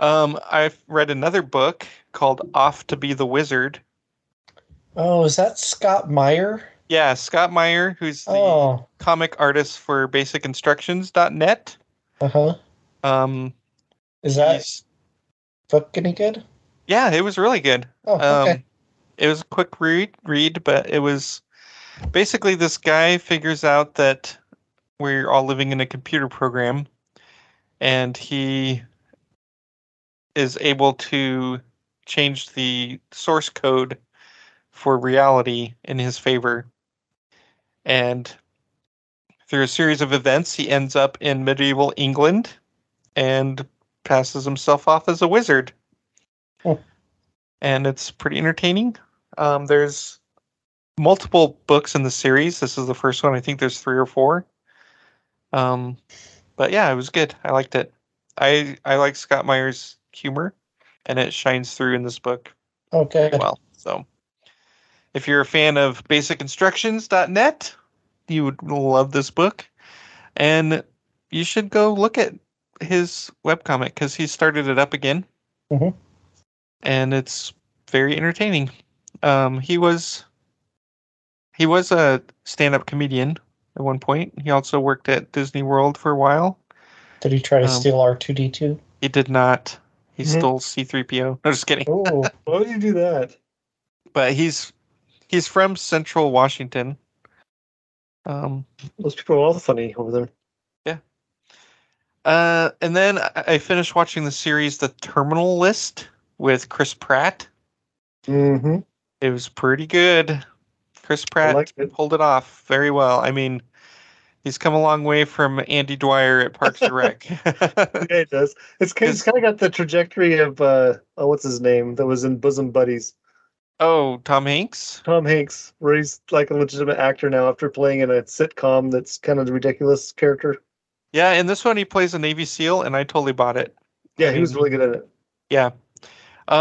I've read another book called Off to Be the Wizard. Oh, is that Scott Meyer? Yeah, Scott Meyer, who's the comic artist for BasicInstructions.net. Is that book any good? Yeah, it was really good. Oh, okay. It was a quick read, but it was basically this guy figures out that we're all living in a computer program, and he is able to change the source code for reality in his favor. And through a series of events, he ends up in medieval England and passes himself off as a wizard. Oh. And it's pretty entertaining. There's multiple books in the series. This is the first one. I think there's 3 or 4. But yeah, it was good. I liked it. I like Scott Meyer's humor, and it shines through in this book. Okay. Well, so if you're a fan of BasicInstructions.net, you would love this book, and you should go look at his webcomic because he started it up again, and it's very entertaining. He was a stand-up comedian at one point. He also worked at Disney World for a while. Did he try to steal R2-D2? He did not. He stole C-3PO. No, just kidding. Oh, why would you do that? But he's from Central Washington. Those people are all funny over there. Yeah. And then I finished watching the series The Terminal List with Chris Pratt. It was pretty good. Chris Pratt pulled it off very well. I mean, he's come a long way from Andy Dwyer at Parks and Rec. Yeah, it does. It's kind of got the trajectory of what's his name that was in Bosom Buddies. Oh, Tom Hanks? Tom Hanks, where he's like a legitimate actor now after playing in a sitcom that's kind of a ridiculous character. Yeah, in this one he plays a Navy SEAL, and I totally bought it. Yeah, he was really good at it. Yeah. He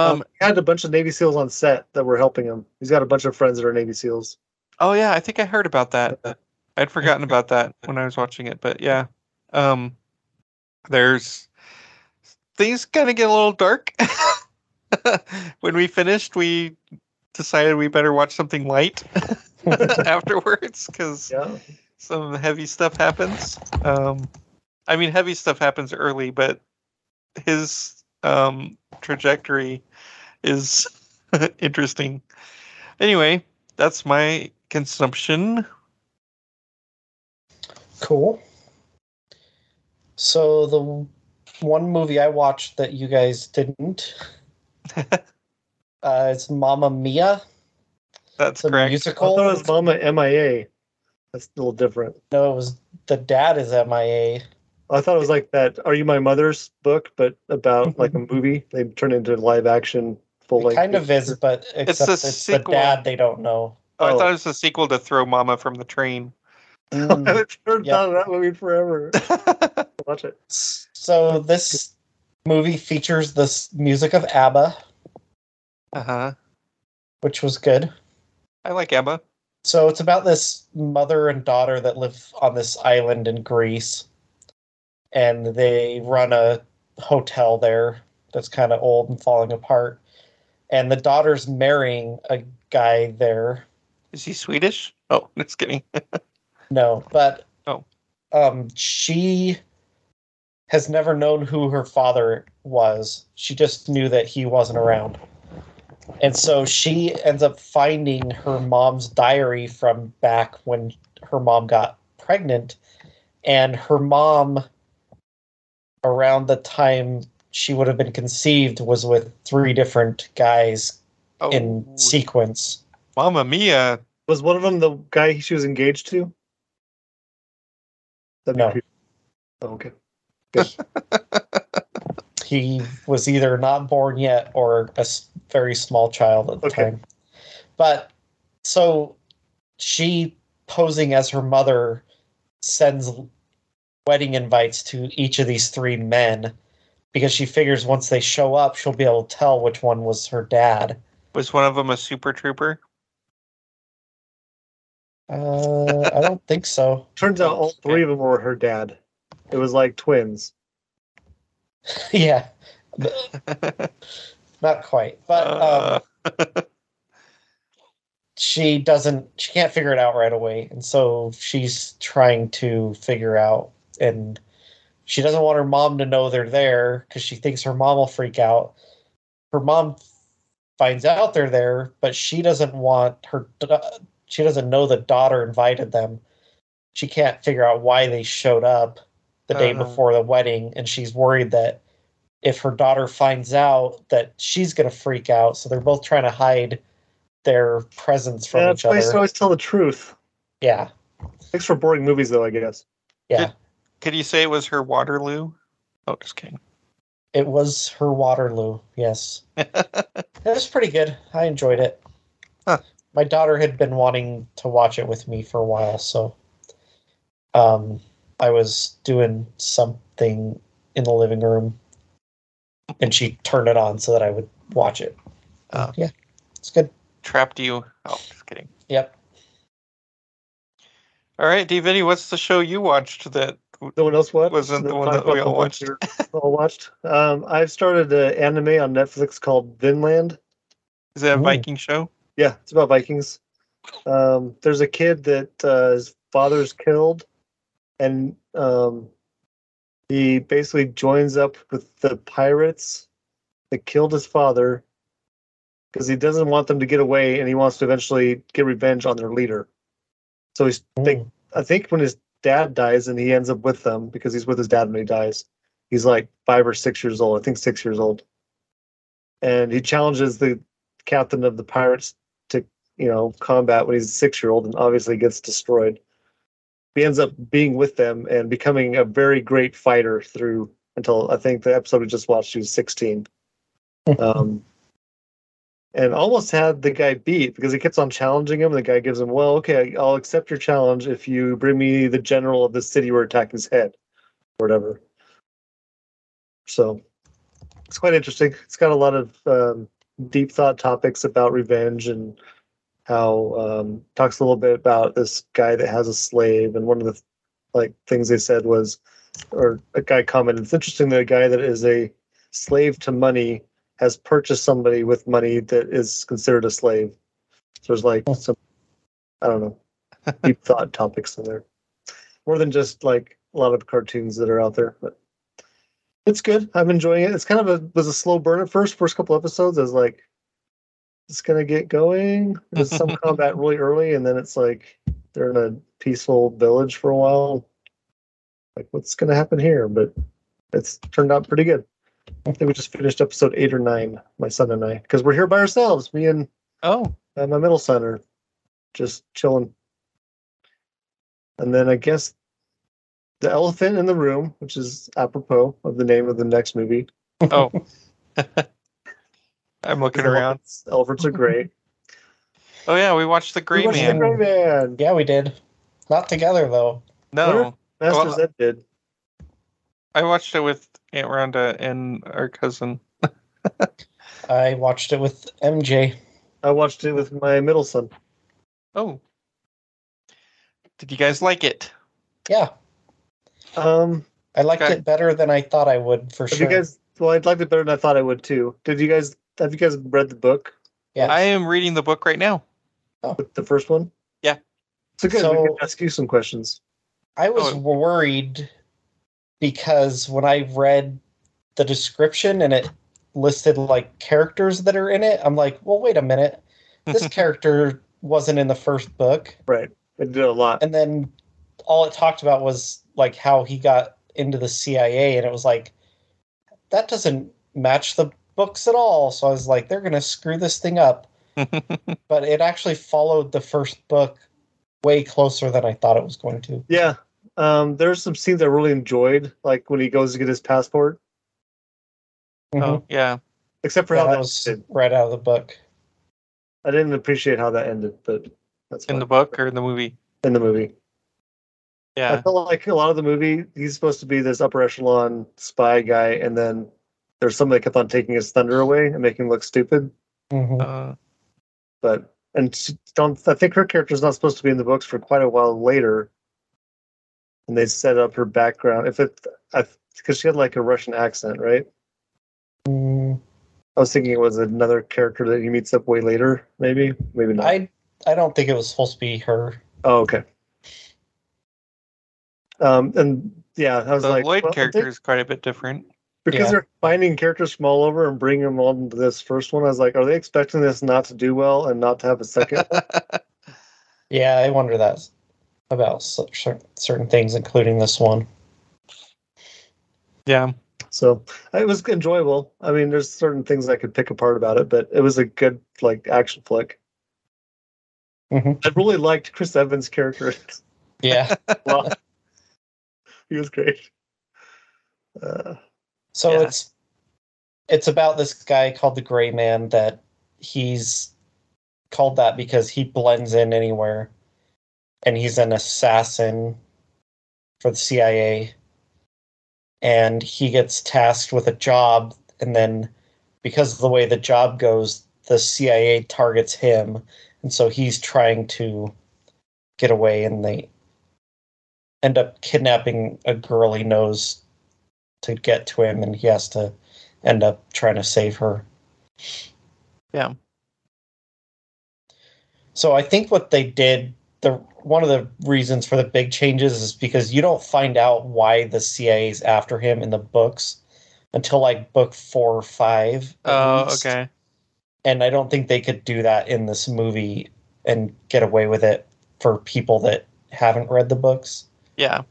had a bunch of Navy SEALs on set that were helping him. He's got a bunch of friends that are Navy SEALs. Oh, yeah, I think I heard about that. I'd forgotten about that when I was watching it, but yeah. There's things kind of get a little dark. When we finished, we decided we better watch something light afterwards because some heavy stuff happens. I mean, heavy stuff happens early, but his trajectory is interesting. Anyway, that's my consumption. Cool. So the one movie I watched that you guys didn't... it's Mamma Mia. That's correct. Musical. I thought it was Mama MIA. That's a little different. No, it was the dad is MIA. I thought it was like that Are You My Mother's book, but about like a movie. They turned into live action full length. Kind of is, but it's the dad they don't know. Oh, I thought it was a sequel to Throw Mama from the Train. I haven't turned down that movie forever. Watch it. So this movie features the music of ABBA, which was good. I like ABBA. So it's about this mother and daughter that live on this island in Greece, and they run a hotel there that's kind of old and falling apart. And the daughter's marrying a guy there. Is he Swedish? Oh, just kidding. No, but she has never known who her father was. She just knew that he wasn't around. And so she ends up finding her mom's diary from back when her mom got pregnant. And her mom, around the time she would have been conceived, was with 3 different guys in sequence. Mamma Mia. Was one of them the guy she was engaged to? No. Oh, okay. Good. He was either not born yet or a very small child at the time. But so she, posing as her mother, sends wedding invites to each of these three men because she figures once they show up, she'll be able to tell which one was her dad. Was one of them a super trooper? I don't think so. Turns out all three of them were her dad. It was like twins. Yeah. Not quite. But she can't figure it out right away. And so she's trying to figure out, and she doesn't want her mom to know they're there because she thinks her mom will freak out. Her mom finds out they're there, but she doesn't want her. She doesn't know the daughter invited them. She can't figure out why they showed up the day before the wedding, and she's worried that if her daughter finds out that she's going to freak out. So they're both trying to hide their presence from each other. They always tell the truth. Yeah. Thanks for boring movies, though, I guess. Yeah. Could you say it was her Waterloo? Oh, just kidding. It was her Waterloo, yes. It was pretty good. I enjoyed it. Huh. My daughter had been wanting to watch it with me for a while, so I was doing something in the living room, and she turned it on so that I would watch it. Yeah, it's good. Trapped you. Oh, just kidding. Yep. All right, Davini, what's the show you watched that no one else watched? Wasn't the one that we all watched? I've started an anime on Netflix called Vinland. Is that a Viking show? Yeah, it's about Vikings. There's a kid that his father's killed, and he basically joins up with the pirates that killed his father because he doesn't want them to get away, and he wants to eventually get revenge on their leader. So I think when his dad dies, and he ends up with them because he's with his dad when he dies. He's like 5 or 6 years old. I think 6 years old, and he challenges the captain of the pirates to combat when he's a 6-year-old, and obviously gets destroyed. He ends up being with them and becoming a very great fighter through until I think the episode we just watched, he was 16. And almost had the guy beat because he keeps on challenging him. And the guy gives him, well, okay, I'll accept your challenge if you bring me the general of the city we're attacking's head or whatever. So it's quite interesting. It's got a lot of deep thought topics about revenge and how talks a little bit about this guy that has a slave, and one of the things they said was, or a guy commented, it's interesting that a guy that is a slave to money has purchased somebody with money that is considered a slave. So there's some, I don't know, deep thought topics in there, more than just a lot of cartoons that are out there, but it's good. I'm enjoying it. It's kind of was a slow burn at first. First couple episodes, I was like, it's going to get going. There's some combat really early, and then it's they're in a peaceful village for a while. What's going to happen here? But it's turned out pretty good. I think we just finished episode 8 or 9, my son and I, because we're here by ourselves. Me and my middle son are just chilling. And then I guess the elephant in the room, which is apropos of the name of the next movie. Oh. I'm looking around. Elephants are great. Oh, yeah, we watched The Gray Man. Yeah, we did. Not together, though. No. Masters Ed did. I watched it with Aunt Rhonda and our cousin. I watched it with MJ. I watched it with my middle son. Oh. Did you guys like it? Yeah. I liked it better than I thought I would, for sure. I liked it better than I thought I would, too. Have you guys read the book? Yeah. I am reading the book right now. Oh. The first one? Yeah. So good. So, we can ask you some questions. I was worried because when I read the description and it listed, characters that are in it, I'm like, well, wait a minute. This character wasn't in the first book. Right. It did a lot. And then all it talked about was how he got into the CIA, and it was that doesn't match the books at all. So I was like, they're going to screw this thing up. But it actually followed the first book way closer than I thought it was going to. Yeah. There's some scenes I really enjoyed, like when he goes to get his passport. Mm-hmm. Oh, yeah. Except for how that was ended. Right out of the book. I didn't appreciate how that ended, but that's fine. In the book or in the movie? In the movie. Yeah. I felt like a lot of the movie, he's supposed to be this upper echelon spy guy, and then there's somebody that kept on taking his thunder away and making him look stupid. Mm-hmm. I think her character's not supposed to be in the books for quite a while later. And they set up her background. Because she had like a Russian accent, right? Mm. I was thinking it was another character that he meets up way later, maybe not. I don't think it was supposed to be her. Oh, okay. Lloyd character is quite a bit different. Because they're finding characters from all over and bringing them on to this first one. I was like, are they expecting this not to do well and not to have a second one? Yeah, I wonder that about certain things, including this one. Yeah. So it was enjoyable. I mean, there's certain things I could pick apart about it, but it was a good action flick. Mm-hmm. I really liked Chris Evans' character. Yeah. Well, he was great. It's about this guy called the Gray Man that he's called that because he blends in anywhere, and he's an assassin for the CIA, and he gets tasked with a job, and then because of the way the job goes, the CIA targets him, and so he's trying to get away, and they end up kidnapping a girl he knows to get to him, and he has to end up trying to save her. Yeah. So I think what they did, one of the reasons for the big changes is because you don't find out why the CIA is after him in the books until like book 4 or 5. Oh, okay. And I don't think they could do that in this movie and get away with it for people that haven't read the books. Yeah.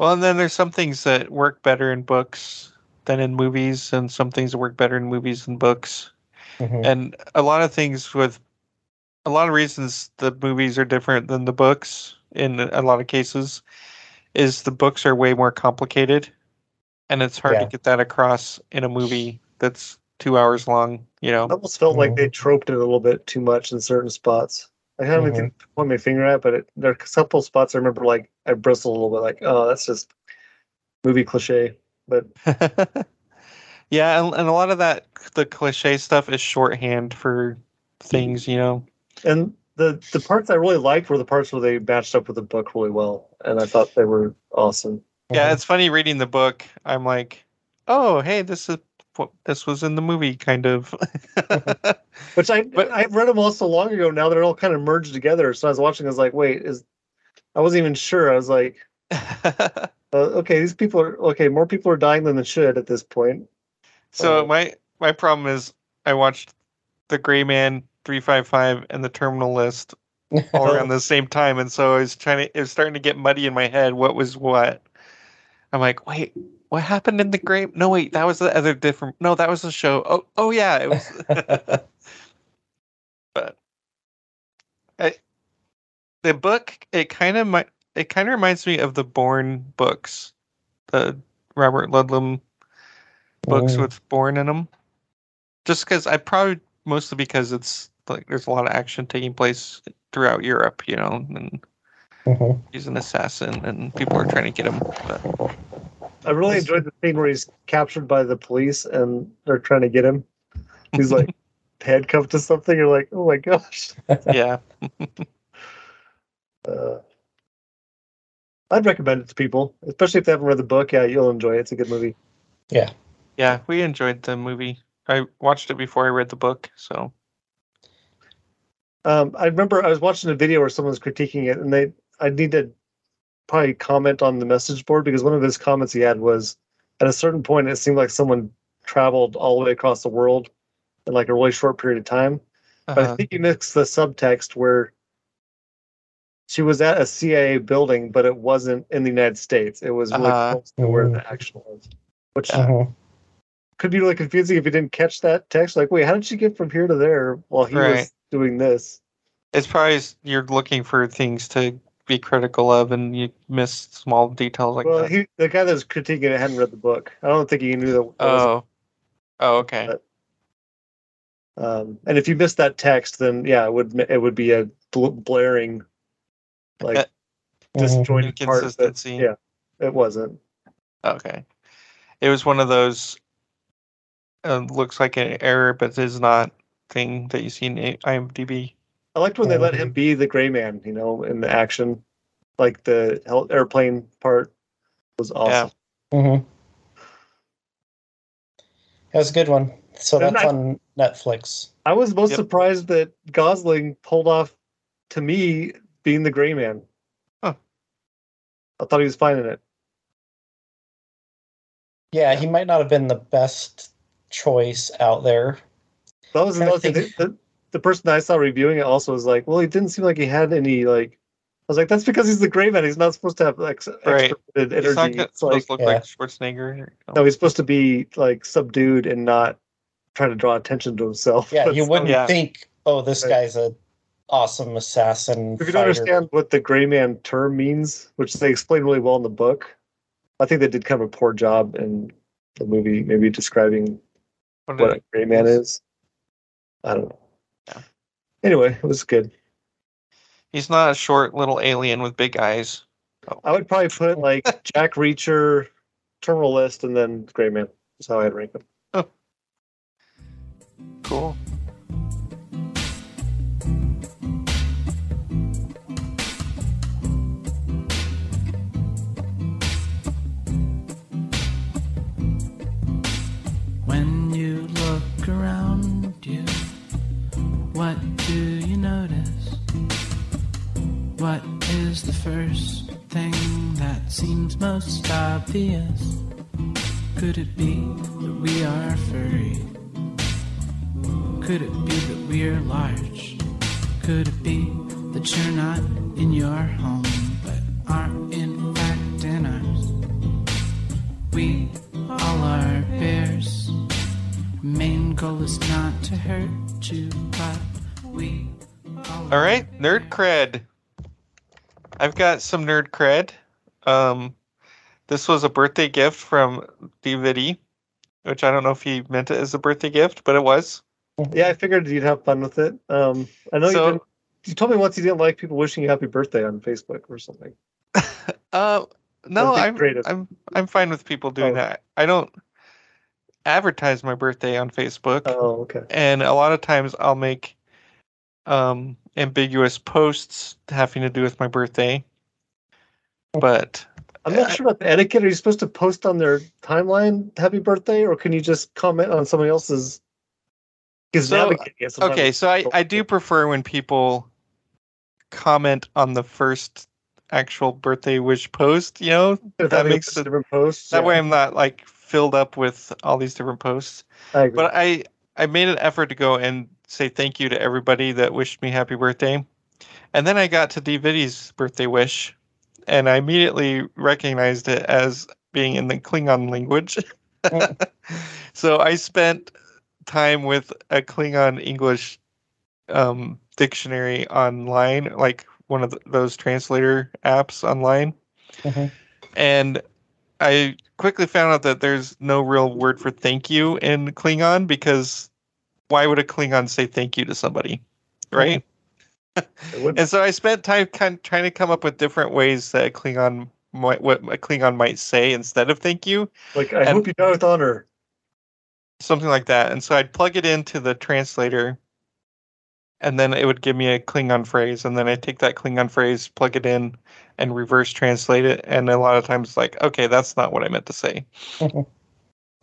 Well, and then there's some things that work better in books than in movies, and some things that work better in movies than books. Mm-hmm. And a lot of reasons the movies are different than the books in a lot of cases is the books are way more complicated, and it's hard to get that across in a movie that's 2 hours long, you know. I almost felt like they troped it a little bit too much in certain spots. I haven't even pointed my finger at, but there are a couple spots I remember, like, I bristled a little bit, like, oh, that's just movie cliche. But yeah, and a lot of that, the cliche stuff is shorthand for things, you know. And the parts I really liked were the parts where they matched up with the book really well, and I thought they were awesome. Yeah, it's funny reading the book. I'm like, oh, hey, this was in the movie, kind of. I've read them all so long ago now, they're all kind of merged together. So I was watching, I was like, wait, I wasn't even sure. I was like, okay, these people are okay. More people are dying than they should at this point. So my problem is I watched The Gray Man, 355, and The Terminal List all around the same time, and so it was starting to get muddy in my head. What was what? I'm like, wait. What happened in the Gray? No, wait, that was the other different. No, that was the show. Oh, yeah, it was. But the book, it kind of reminds me of the Bourne books, the Robert Ludlum books with Bourne in them. Just because mostly because it's like there's a lot of action taking place throughout Europe, you know, and he's an assassin, and people are trying to get him. But I really enjoyed the scene where he's captured by the police and they're trying to get him. He's like handcuffed to something. You're like, oh my gosh. Yeah. I'd recommend it to people, especially if they haven't read the book. Yeah, you'll enjoy it. It's a good movie. Yeah. Yeah, we enjoyed the movie. I watched it before I read the book. So I remember I was watching a video where someone's critiquing it, and I need to probably comment on the message board, because one of his comments he had was, at a certain point it seemed like someone traveled all the way across the world in like a really short period of time. But I think he mixed the subtext where she was at a CIA building, but it wasn't in the United States. It was really close to where the action was, which could be really confusing if you didn't catch that text. Like, wait, how did you get from here to there while he was doing this? It's probably you're looking for things to be critical of, and you miss small details like that. Well, the guy that was critiquing it hadn't read the book. I don't think he knew that. Oh, okay. But, and if you missed that text, then yeah, it would be a blaring, like disjointed part. But, yeah, it wasn't. Okay, it was one of those. Looks like an error, but is not thing that you see in IMDb. I liked when they let him be the Gray Man, you know, in the action. Like the airplane part was awesome. Yeah. Mm-hmm. That was a good one. So that's on Netflix. I was most surprised that Gosling pulled off, to me, being the Gray Man. Huh. I thought he was fine in it. Yeah, he might not have been the best choice out there. That was another thing. The person I saw reviewing it also was like, well, he didn't seem like he had any, like... I was like, that's because he's the Gray Man. He's not supposed to have extroverted energy. He's not supposed to look like Schwarzenegger. No, he's supposed to be, like, subdued and not trying to draw attention to himself. Yeah, you wouldn't think, oh, this guy's an awesome assassin. If you don't understand what the Gray Man term means, which they explain really well in the book, I think they did kind of a poor job in the movie, maybe describing what a Gray Man is. I don't know. Yeah. Anyway, it was good. He's not a short little alien with big eyes. Oh. I would probably put like Jack Reacher, Terminal List, and then Gray Man. That's how I'd rank them. Oh. Cool. When you look around you, what do you notice? What is the first thing that seems most obvious? Could it be that we are furry? Could it be that we're large? Could it be that you're not in your home, but are in fact in ours? We all are bears. Main goal is not to hurt. All right, nerd cred. I've got some nerd cred. This was a birthday gift from DVD, which I don't know if he meant it as a birthday gift, but it was. Yeah, I figured you'd have fun with it. I know you told me once you didn't like people wishing you happy birthday on Facebook or something. No, I'm fine with people doing that. I don't advertise my birthday on Facebook. Oh, okay. And a lot of times I'll make ambiguous posts having to do with my birthday. But I'm not sure about the etiquette. Are you supposed to post on their timeline happy birthday, or can you just comment on somebody else's? I do prefer when people comment on the first actual birthday wish post, you know? If that makes a different post. That way I'm not like filled up with all these different posts. I agree. But I made an effort to go and say thank you to everybody that wished me happy birthday. And then I got to DVD's birthday wish, and I immediately recognized it as being in the Klingon language. So I spent time with a Klingon English dictionary online, like one of those translator apps online. Mm-hmm. And I quickly found out that there's no real word for thank you in Klingon, because why would a Klingon say thank you to somebody, right? And so I spent time kind of trying to come up with different ways that a Klingon might say instead of thank you. Like, I hope you die with honor. Something like that. And so I'd plug it into the translator, and then it would give me a Klingon phrase, and then I take that Klingon phrase, plug it in, and reverse translate it. And a lot of times, like, okay, that's not what I meant to say.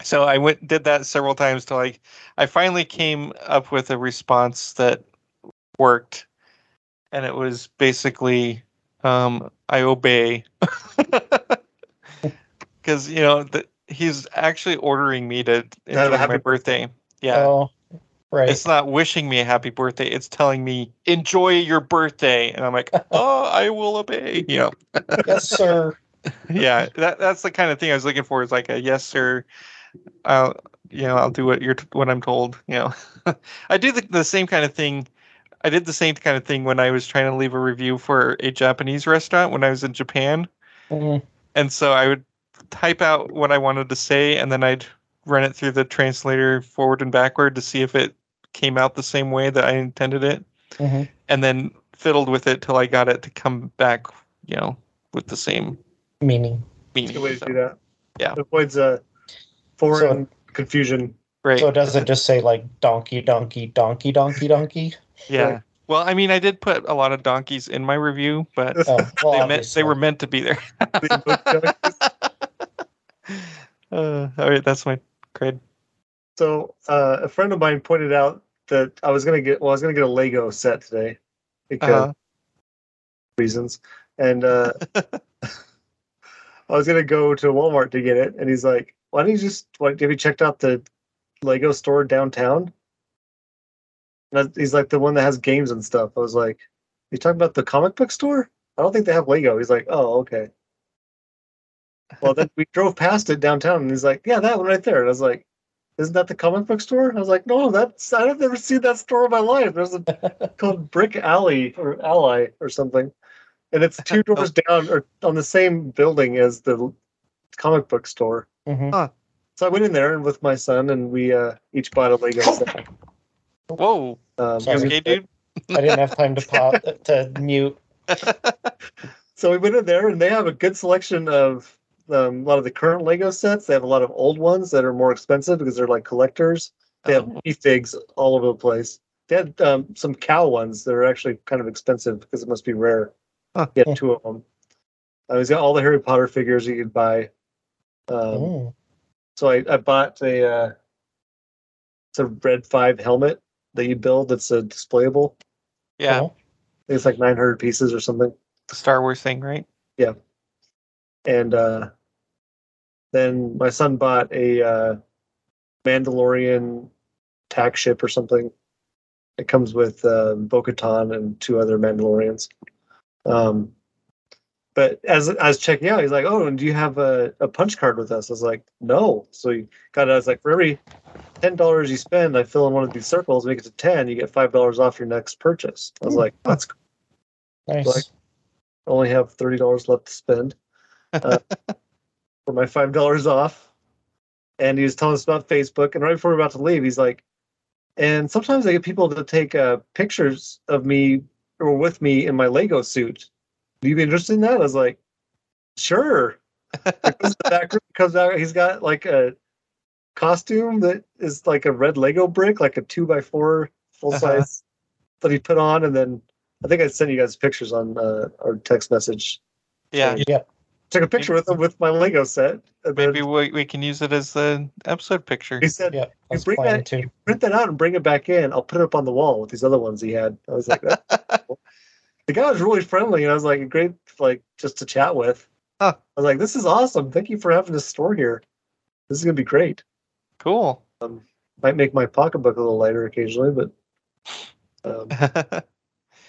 So I did that several times till I finally came up with a response that worked, and it was basically, I obey, because you know he's actually ordering me to enjoy my birthday. Yeah. Oh. Right. It's not wishing me a happy birthday. It's telling me, enjoy your birthday. And I'm like, oh, I will obey. You know? Yes, sir. Yeah, that's the kind of thing I was looking for, is like a yes, sir. you know, I'll do what I'm told, you know. I do the same kind of thing. I did the same kind of thing when I was trying to leave a review for a Japanese restaurant when I was in Japan. Mm-hmm. And so I would type out what I wanted to say, and then I'd run it through the translator forward and backward to see if it came out the same way that I intended it. Mm-hmm. And then fiddled with it till I got it to come back, you know, with the same meaning. That's a way to do that. Yeah. It avoids foreign confusion. Right. So does it just say like donkey, donkey, donkey, donkey, donkey? Yeah. Like, well, I mean, I did put a lot of donkeys in my review, but they were meant to be there. All right, that's my grade. So a friend of mine pointed out that I was gonna get a Lego set today because reasons, and I was gonna go to Walmart to get it, and he's like, have you checked out the Lego store downtown? And he's like, the one that has games and stuff. I was like, you talking about the comic book store? I don't think they have Lego. He's like, oh, okay. Well, then we drove past it downtown, and he's like, yeah, that one right there. And I was like, isn't that the comic book store? And I was like, no, I've never seen that store in my life. There's a called Brick Alley or Ally or something. And it's two doors down or on the same building as the comic book store. Mm-hmm. Huh. So I went in there and with my son, and we each bought a Lego set. Whoa. Okay, dude? I didn't have time to mute. So we went in there, and they have a good selection of a lot of the current Lego sets. They have a lot of old ones that are more expensive because they're like collectors. They have minifigs all over the place. They had some cow ones that are actually kind of expensive because it must be rare. Huh. You had two of them. He's got all the Harry Potter figures you could buy. So I bought a Red 5 helmet that you build that's a displayable. Yeah. I think it's like 900 pieces or something. The Star Wars thing, right? Yeah. And then my son bought a Mandalorian attack ship or something. It comes with Bo-Katan and two other Mandalorians. But as I was checking out, he's like, oh, and do you have a punch card with us? I was like, no. So he got it. I was like, for every $10 you spend, I fill in one of these circles, make it to 10, you get $5 off your next purchase. I was like, that's cool. Nice. So I only have $30 left to spend for my $5 off. And he was telling us about Facebook. And right before we were about to leave, he's like, and sometimes I get people to take pictures of me or with me in my Lego suit. Would you be interested in that? I was like, sure. It comes out. He's got like a costume that is like a red Lego brick, like a 2x4 full size that he put on. And then I think I sent you guys pictures on our text message. Yeah. Yeah. Took a picture with him with my Lego set. Maybe we can use it as the episode picture. He said, yeah, you print that out and bring it back in. I'll put it up on the wall with these other ones he had. I was like, that's cool. The guy was really friendly, and I was like, great, like, just to chat with. Huh. I was like, this is awesome. Thank you for having this store here. This is going to be great. Cool. Might make my pocketbook a little lighter occasionally, but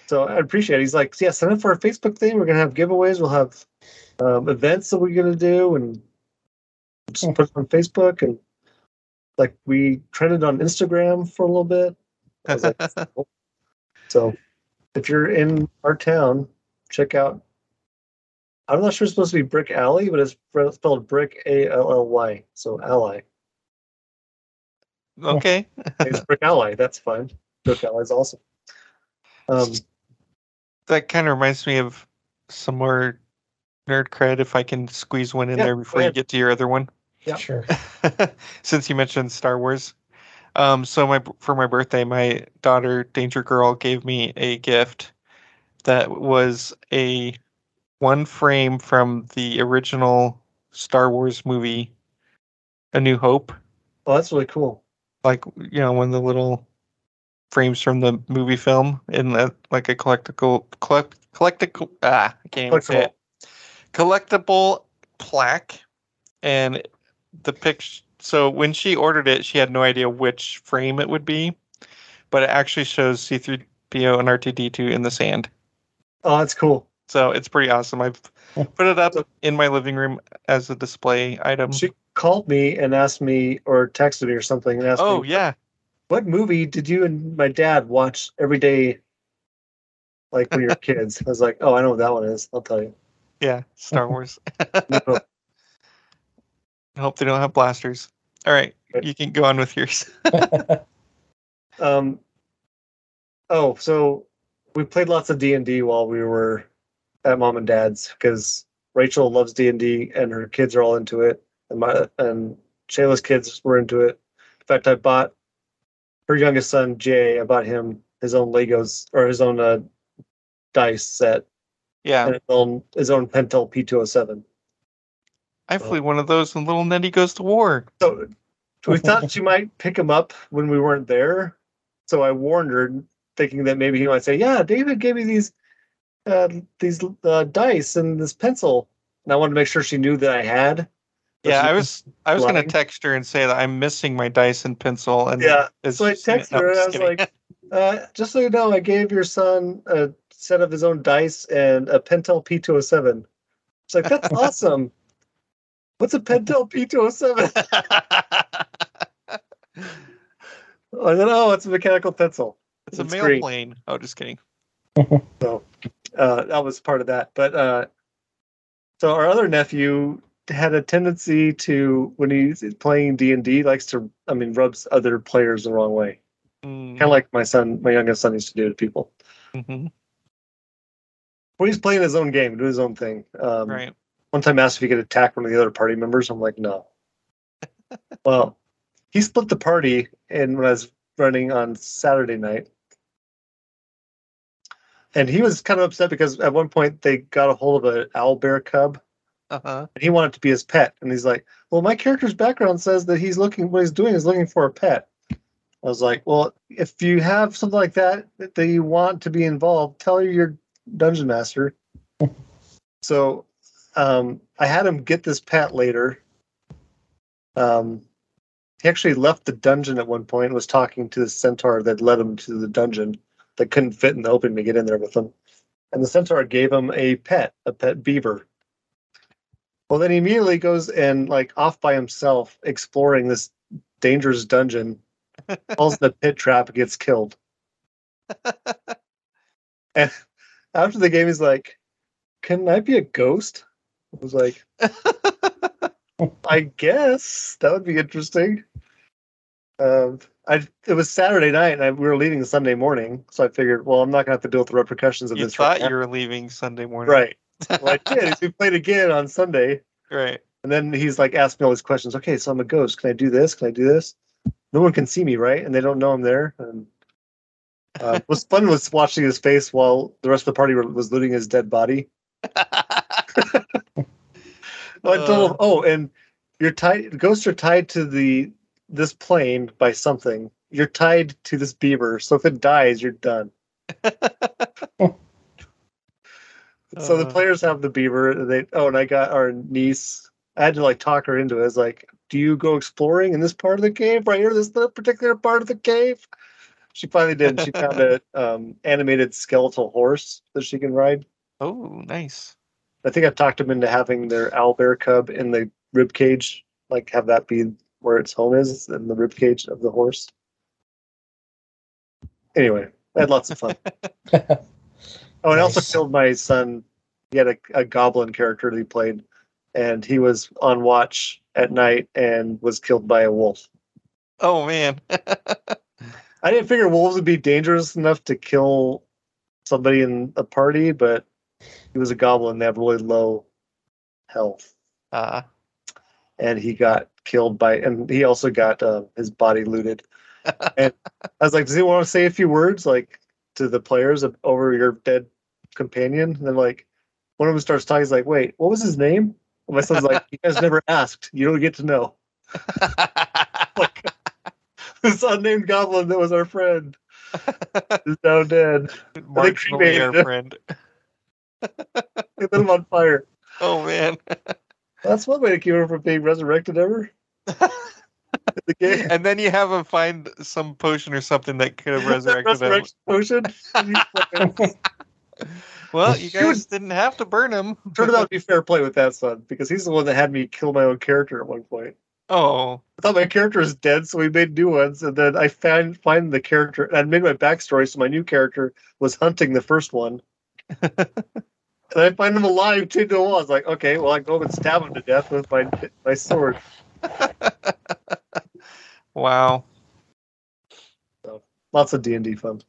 so I appreciate it. He's like, yeah, sign up for our Facebook thing. We're going to have giveaways. We'll have events that we're going to do, and just put it on Facebook. And like, we trended on Instagram for a little bit. I was like, that's cool. So if you're in our town, check out. I'm not sure it's supposed to be Brick Alley, but it's spelled Brick Ally, so Ally. Okay. It's Brick Alley. That's fine. Brick Alley is awesome. That kind of reminds me of some more nerd cred. If I can squeeze one in there before you get to your other one. Yeah, sure. Since you mentioned Star Wars. So for my birthday, my daughter, Danger Girl, gave me a gift that was a one frame from the original Star Wars movie, A New Hope. Oh, that's really cool. Like, you know, one of the little frames from the movie film in that, like a collectible plaque. And the picture. So when she ordered it, she had no idea which frame it would be, but it actually shows C-3PO and R2-D2 in the sand. Oh, that's cool. So it's pretty awesome. I've put it up in my living room as a display item. She called me and asked me, or texted me or something, and asked me, yeah, what movie did you and my dad watch every day, like when you were kids? I was like, oh, I know what that one is. I'll tell you. Yeah, Star Wars. No. I hope they don't have blasters. All right, you can go on with yours. So we played lots of D&D while we were at mom and dad's, because Rachel loves D&D and her kids are all into it, and Shayla's kids were into it. In fact, I bought her youngest son Jay. I bought him his own Legos, or his own dice set. Yeah, and his own Pentel P207. I flew one of those when little Nettie goes to war. So we thought she might pick him up when we weren't there. So I warned her, thinking that maybe he might say, yeah, David gave me these dice and this pencil. And I wanted to make sure she knew that I had. Yeah, I was going to text her and say that I'm missing my dice and pencil. And yeah, so I texted her and I was like, just so you know, I gave your son a set of his own dice and a Pentel P207. She's like, that's awesome. What's a Pentel P207? I don't know. It's a mechanical pencil. It's a mail green. Plane. Oh, just kidding. So that was part of that. But so our other nephew had a tendency to, when he's playing D&D, likes to, rubs other players the wrong way. Mm-hmm. Kind of like my youngest son used to do to people. Mm-hmm. When he's playing his own game, do his own thing. Right. One time asked if he could attack one of the other party members. I'm like, no. Well, he split the party, and when I was running on Saturday night, and he was kind of upset because at one point they got a hold of an owl bear cub. Uh-huh. And he wanted to be his pet, and he's like, "Well, my character's background says that he's looking. What he's doing is looking for a pet." I was like, "Well, if you have something like that you want to be involved, tell your dungeon master." So. I had him get this pet later. He actually left the dungeon at one point and was talking to the centaur that led him to the dungeon that couldn't fit in the open to get in there with him. And the centaur gave him a pet beaver. Well, then he immediately goes and off by himself exploring this dangerous dungeon, falls in the pit trap, and gets killed. And after the game, he's like, "Can I be a ghost?" I was like, I guess that would be interesting. It was Saturday night, and we were leaving Sunday morning, so I figured, well, I'm not going to have to deal with the repercussions of this. You thought you were leaving Sunday morning, right? Well, I did. We played again on Sunday, right? And then he's like, asked me all these questions. Okay, so I'm a ghost. Can I do this? Can I do this? No one can see me, right? And they don't know I'm there. And what's fun was watching his face while the rest of the party was looting his dead body. I told him, and you're tied. Ghosts are tied to this plane by something. You're tied to this beaver, so if it dies, you're done. So the players have the beaver. And I got our niece. I had to talk her into it. I was like, "Do you go exploring in this part of the cave right here? This particular part of the cave?" She finally did. She found an animated skeletal horse that she can ride. Oh, nice. I think I've talked them into having their owlbear cub in the rib cage, have that be where its home is, in the rib cage of the horse. Anyway, I had lots of fun. I also killed my son. He had a goblin character that he played, and he was on watch at night and was killed by a wolf. Oh, man. I didn't figure wolves would be dangerous enough to kill somebody in a party, but he was a goblin. They have really low health. And he got killed and he also got his body looted. And I was like, "Does anyone want to say a few words, to the players over your dead companion?" And then, one of them starts talking. He's like, "Wait, what was his name?" And my son's like, "You guys never asked. You don't get to know." This unnamed goblin that was our friend is now dead. Marginally our friend. They lit him on fire. Oh, man. That's one way to keep him from being resurrected ever. The game. And then you have him find some potion or something that could have resurrected him. Potion? Well, you guys didn't have to burn him. Turned out to be fair play with that son, because he's the one that had me kill my own character at one point. Oh, I thought my character was dead, so we made new ones. And then I find the character, and I made my backstory, so my new character was hunting the first one. And I find him alive, chained to a wall. I was like, okay, well, I go and stab him to death with my sword. Wow. So, lots of D&D fun.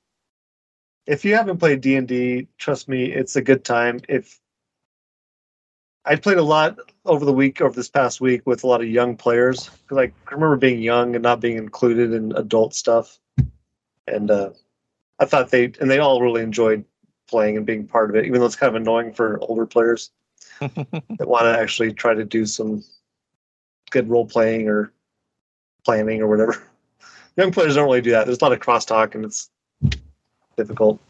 If you haven't played D&D, trust me, it's a good time. If I played a lot over this past week with a lot of young players, because I remember being young and not being included in adult stuff. And I thought they all really enjoyed playing and being part of it, even though it's kind of annoying for older players that want to actually try to do some good role playing or planning or whatever. Young players don't really do that. There's a lot of crosstalk and it's difficult,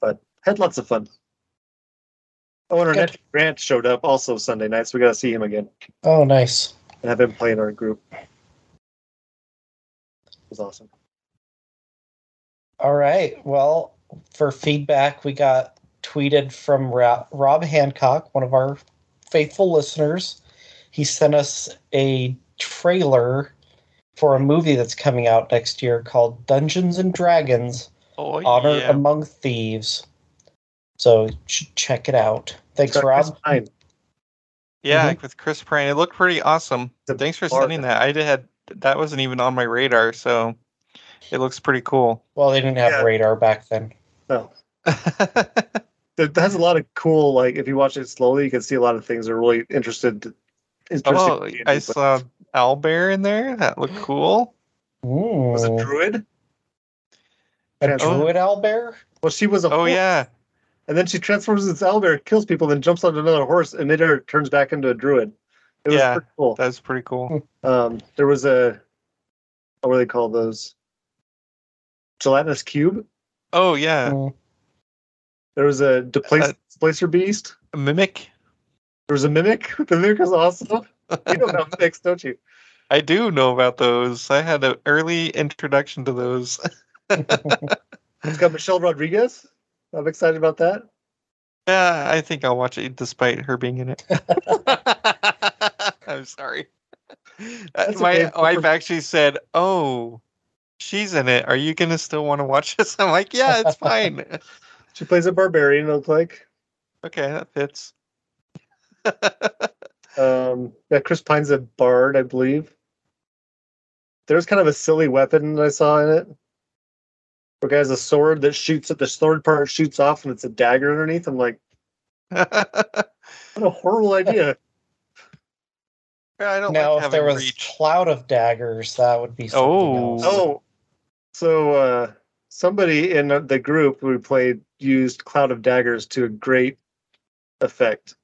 but had lots of fun. Oh, and our nephew Grant showed up also Sunday night, so we got to see him again. Oh, nice. And have him play in our group. It was awesome. All right. Well, for feedback, we got tweeted from Rob Hancock, one of our faithful listeners. He sent us a trailer for a movie that's coming out next year called Dungeons and Dragons: Honor Among Thieves. So check it out. Thanks, Rob. Yeah, with Chris Pratt. It looked pretty awesome. Thanks for sending that. That wasn't even on my radar, so it looks pretty cool. Well, they didn't have radar back then. No. It has a lot of cool, if you watch it slowly, you can see a lot of things that are really interesting. Oh, I saw Owlbear in there. That looked cool. Ooh. Was it Druid? A druid owlbear? Well, she was a horse. Oh, yeah. And then she transforms into owlbear, kills people, then jumps onto another horse, and later turns back into a druid. It was pretty cool. That was pretty cool. There was a... what do they call those? Gelatinous cube? Oh, yeah. There was a displacer beast. A mimic. There was a mimic. The mimic was awesome. You know about mimics, don't you? I do know about those. I had an early introduction to those. It's got Michelle Rodriguez. I'm excited about that. Yeah, I think I'll watch it despite her being in it. I'm sorry. My wife actually said, "Oh, she's in it. Are you going to still want to watch this?" I'm like, "Yeah, it's fine." She plays a barbarian, it looks like. Okay, that fits. Chris Pine's a bard, I believe. There's kind of a silly weapon that I saw in it. Okay, has a sword that shoots at the sword part, shoots off, and it's a dagger underneath. I'm like, what a horrible idea. I don't know. If there was a cloud of daggers, that would be something else. Oh, so somebody in the group we played used cloud of daggers to a great effect.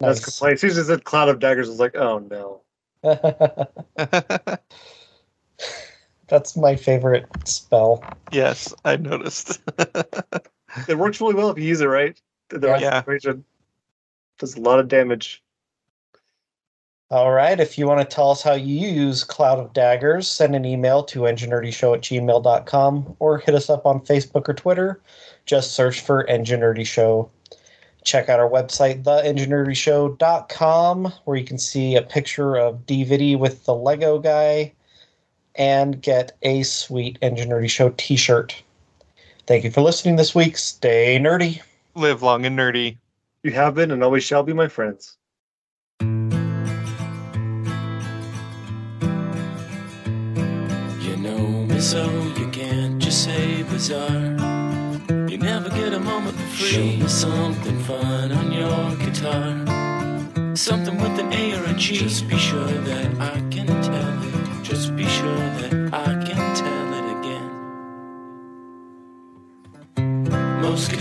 Nice. That's complaints. He just said cloud of daggers. I was like, oh no. That's my favorite spell. Yes, I noticed. It works really well if you use it right. Does a lot of damage. All right. If you want to tell us how you use Cloud of Daggers, send an email to enginerdyshow@gmail.com or hit us up on Facebook or Twitter. Just search for Enginerdy Show. Check out our website, theenginerdyshow.com, where you can see a picture of DVD with the Lego guy and get a sweet Engineering Show t-shirt. Thank you for listening this week. Stay nerdy. Live long and nerdy. You have been and always shall be my friends. You know me so you can't just say bizarre. You never get a moment for free. Show me something fun on your guitar. Something with an A or a G. Just be sure that I can tell it. Just be sure that I can tell it again. Most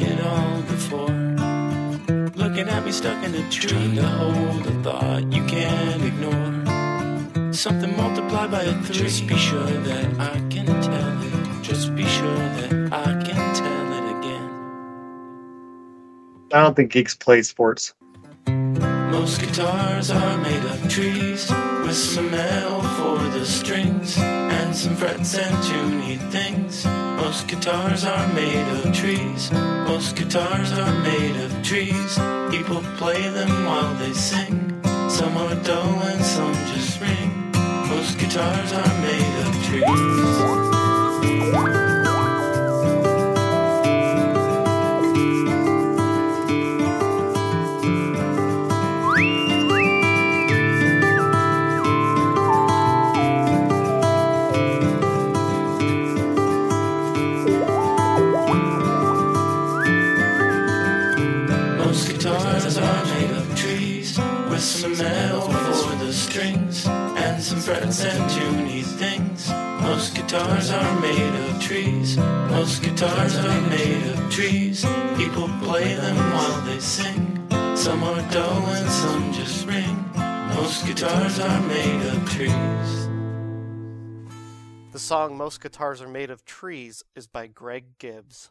it all before. Looking at me stuck in a tree, trying to hold a thought you can't ignore. Something multiplied by a three. Just be sure that I can tell it. Just be sure that I can tell it again. I don't think geeks play sports. Most guitars are made of trees, with some L for the strings, and some frets and two neat things. Most guitars are made of trees. Most guitars are made of trees. People play them while they sing. Some are dull and some just ring. Most guitars are made of trees. Most guitars are made of trees, with some metal for the strings, and some frets and tuney things. Most guitars are made of trees. Most guitars are made of trees. People play them while they sing. Some are dull and some just ring. Most guitars are made of trees. The song Most Guitars Are Made of Trees is by Greg Gibbs.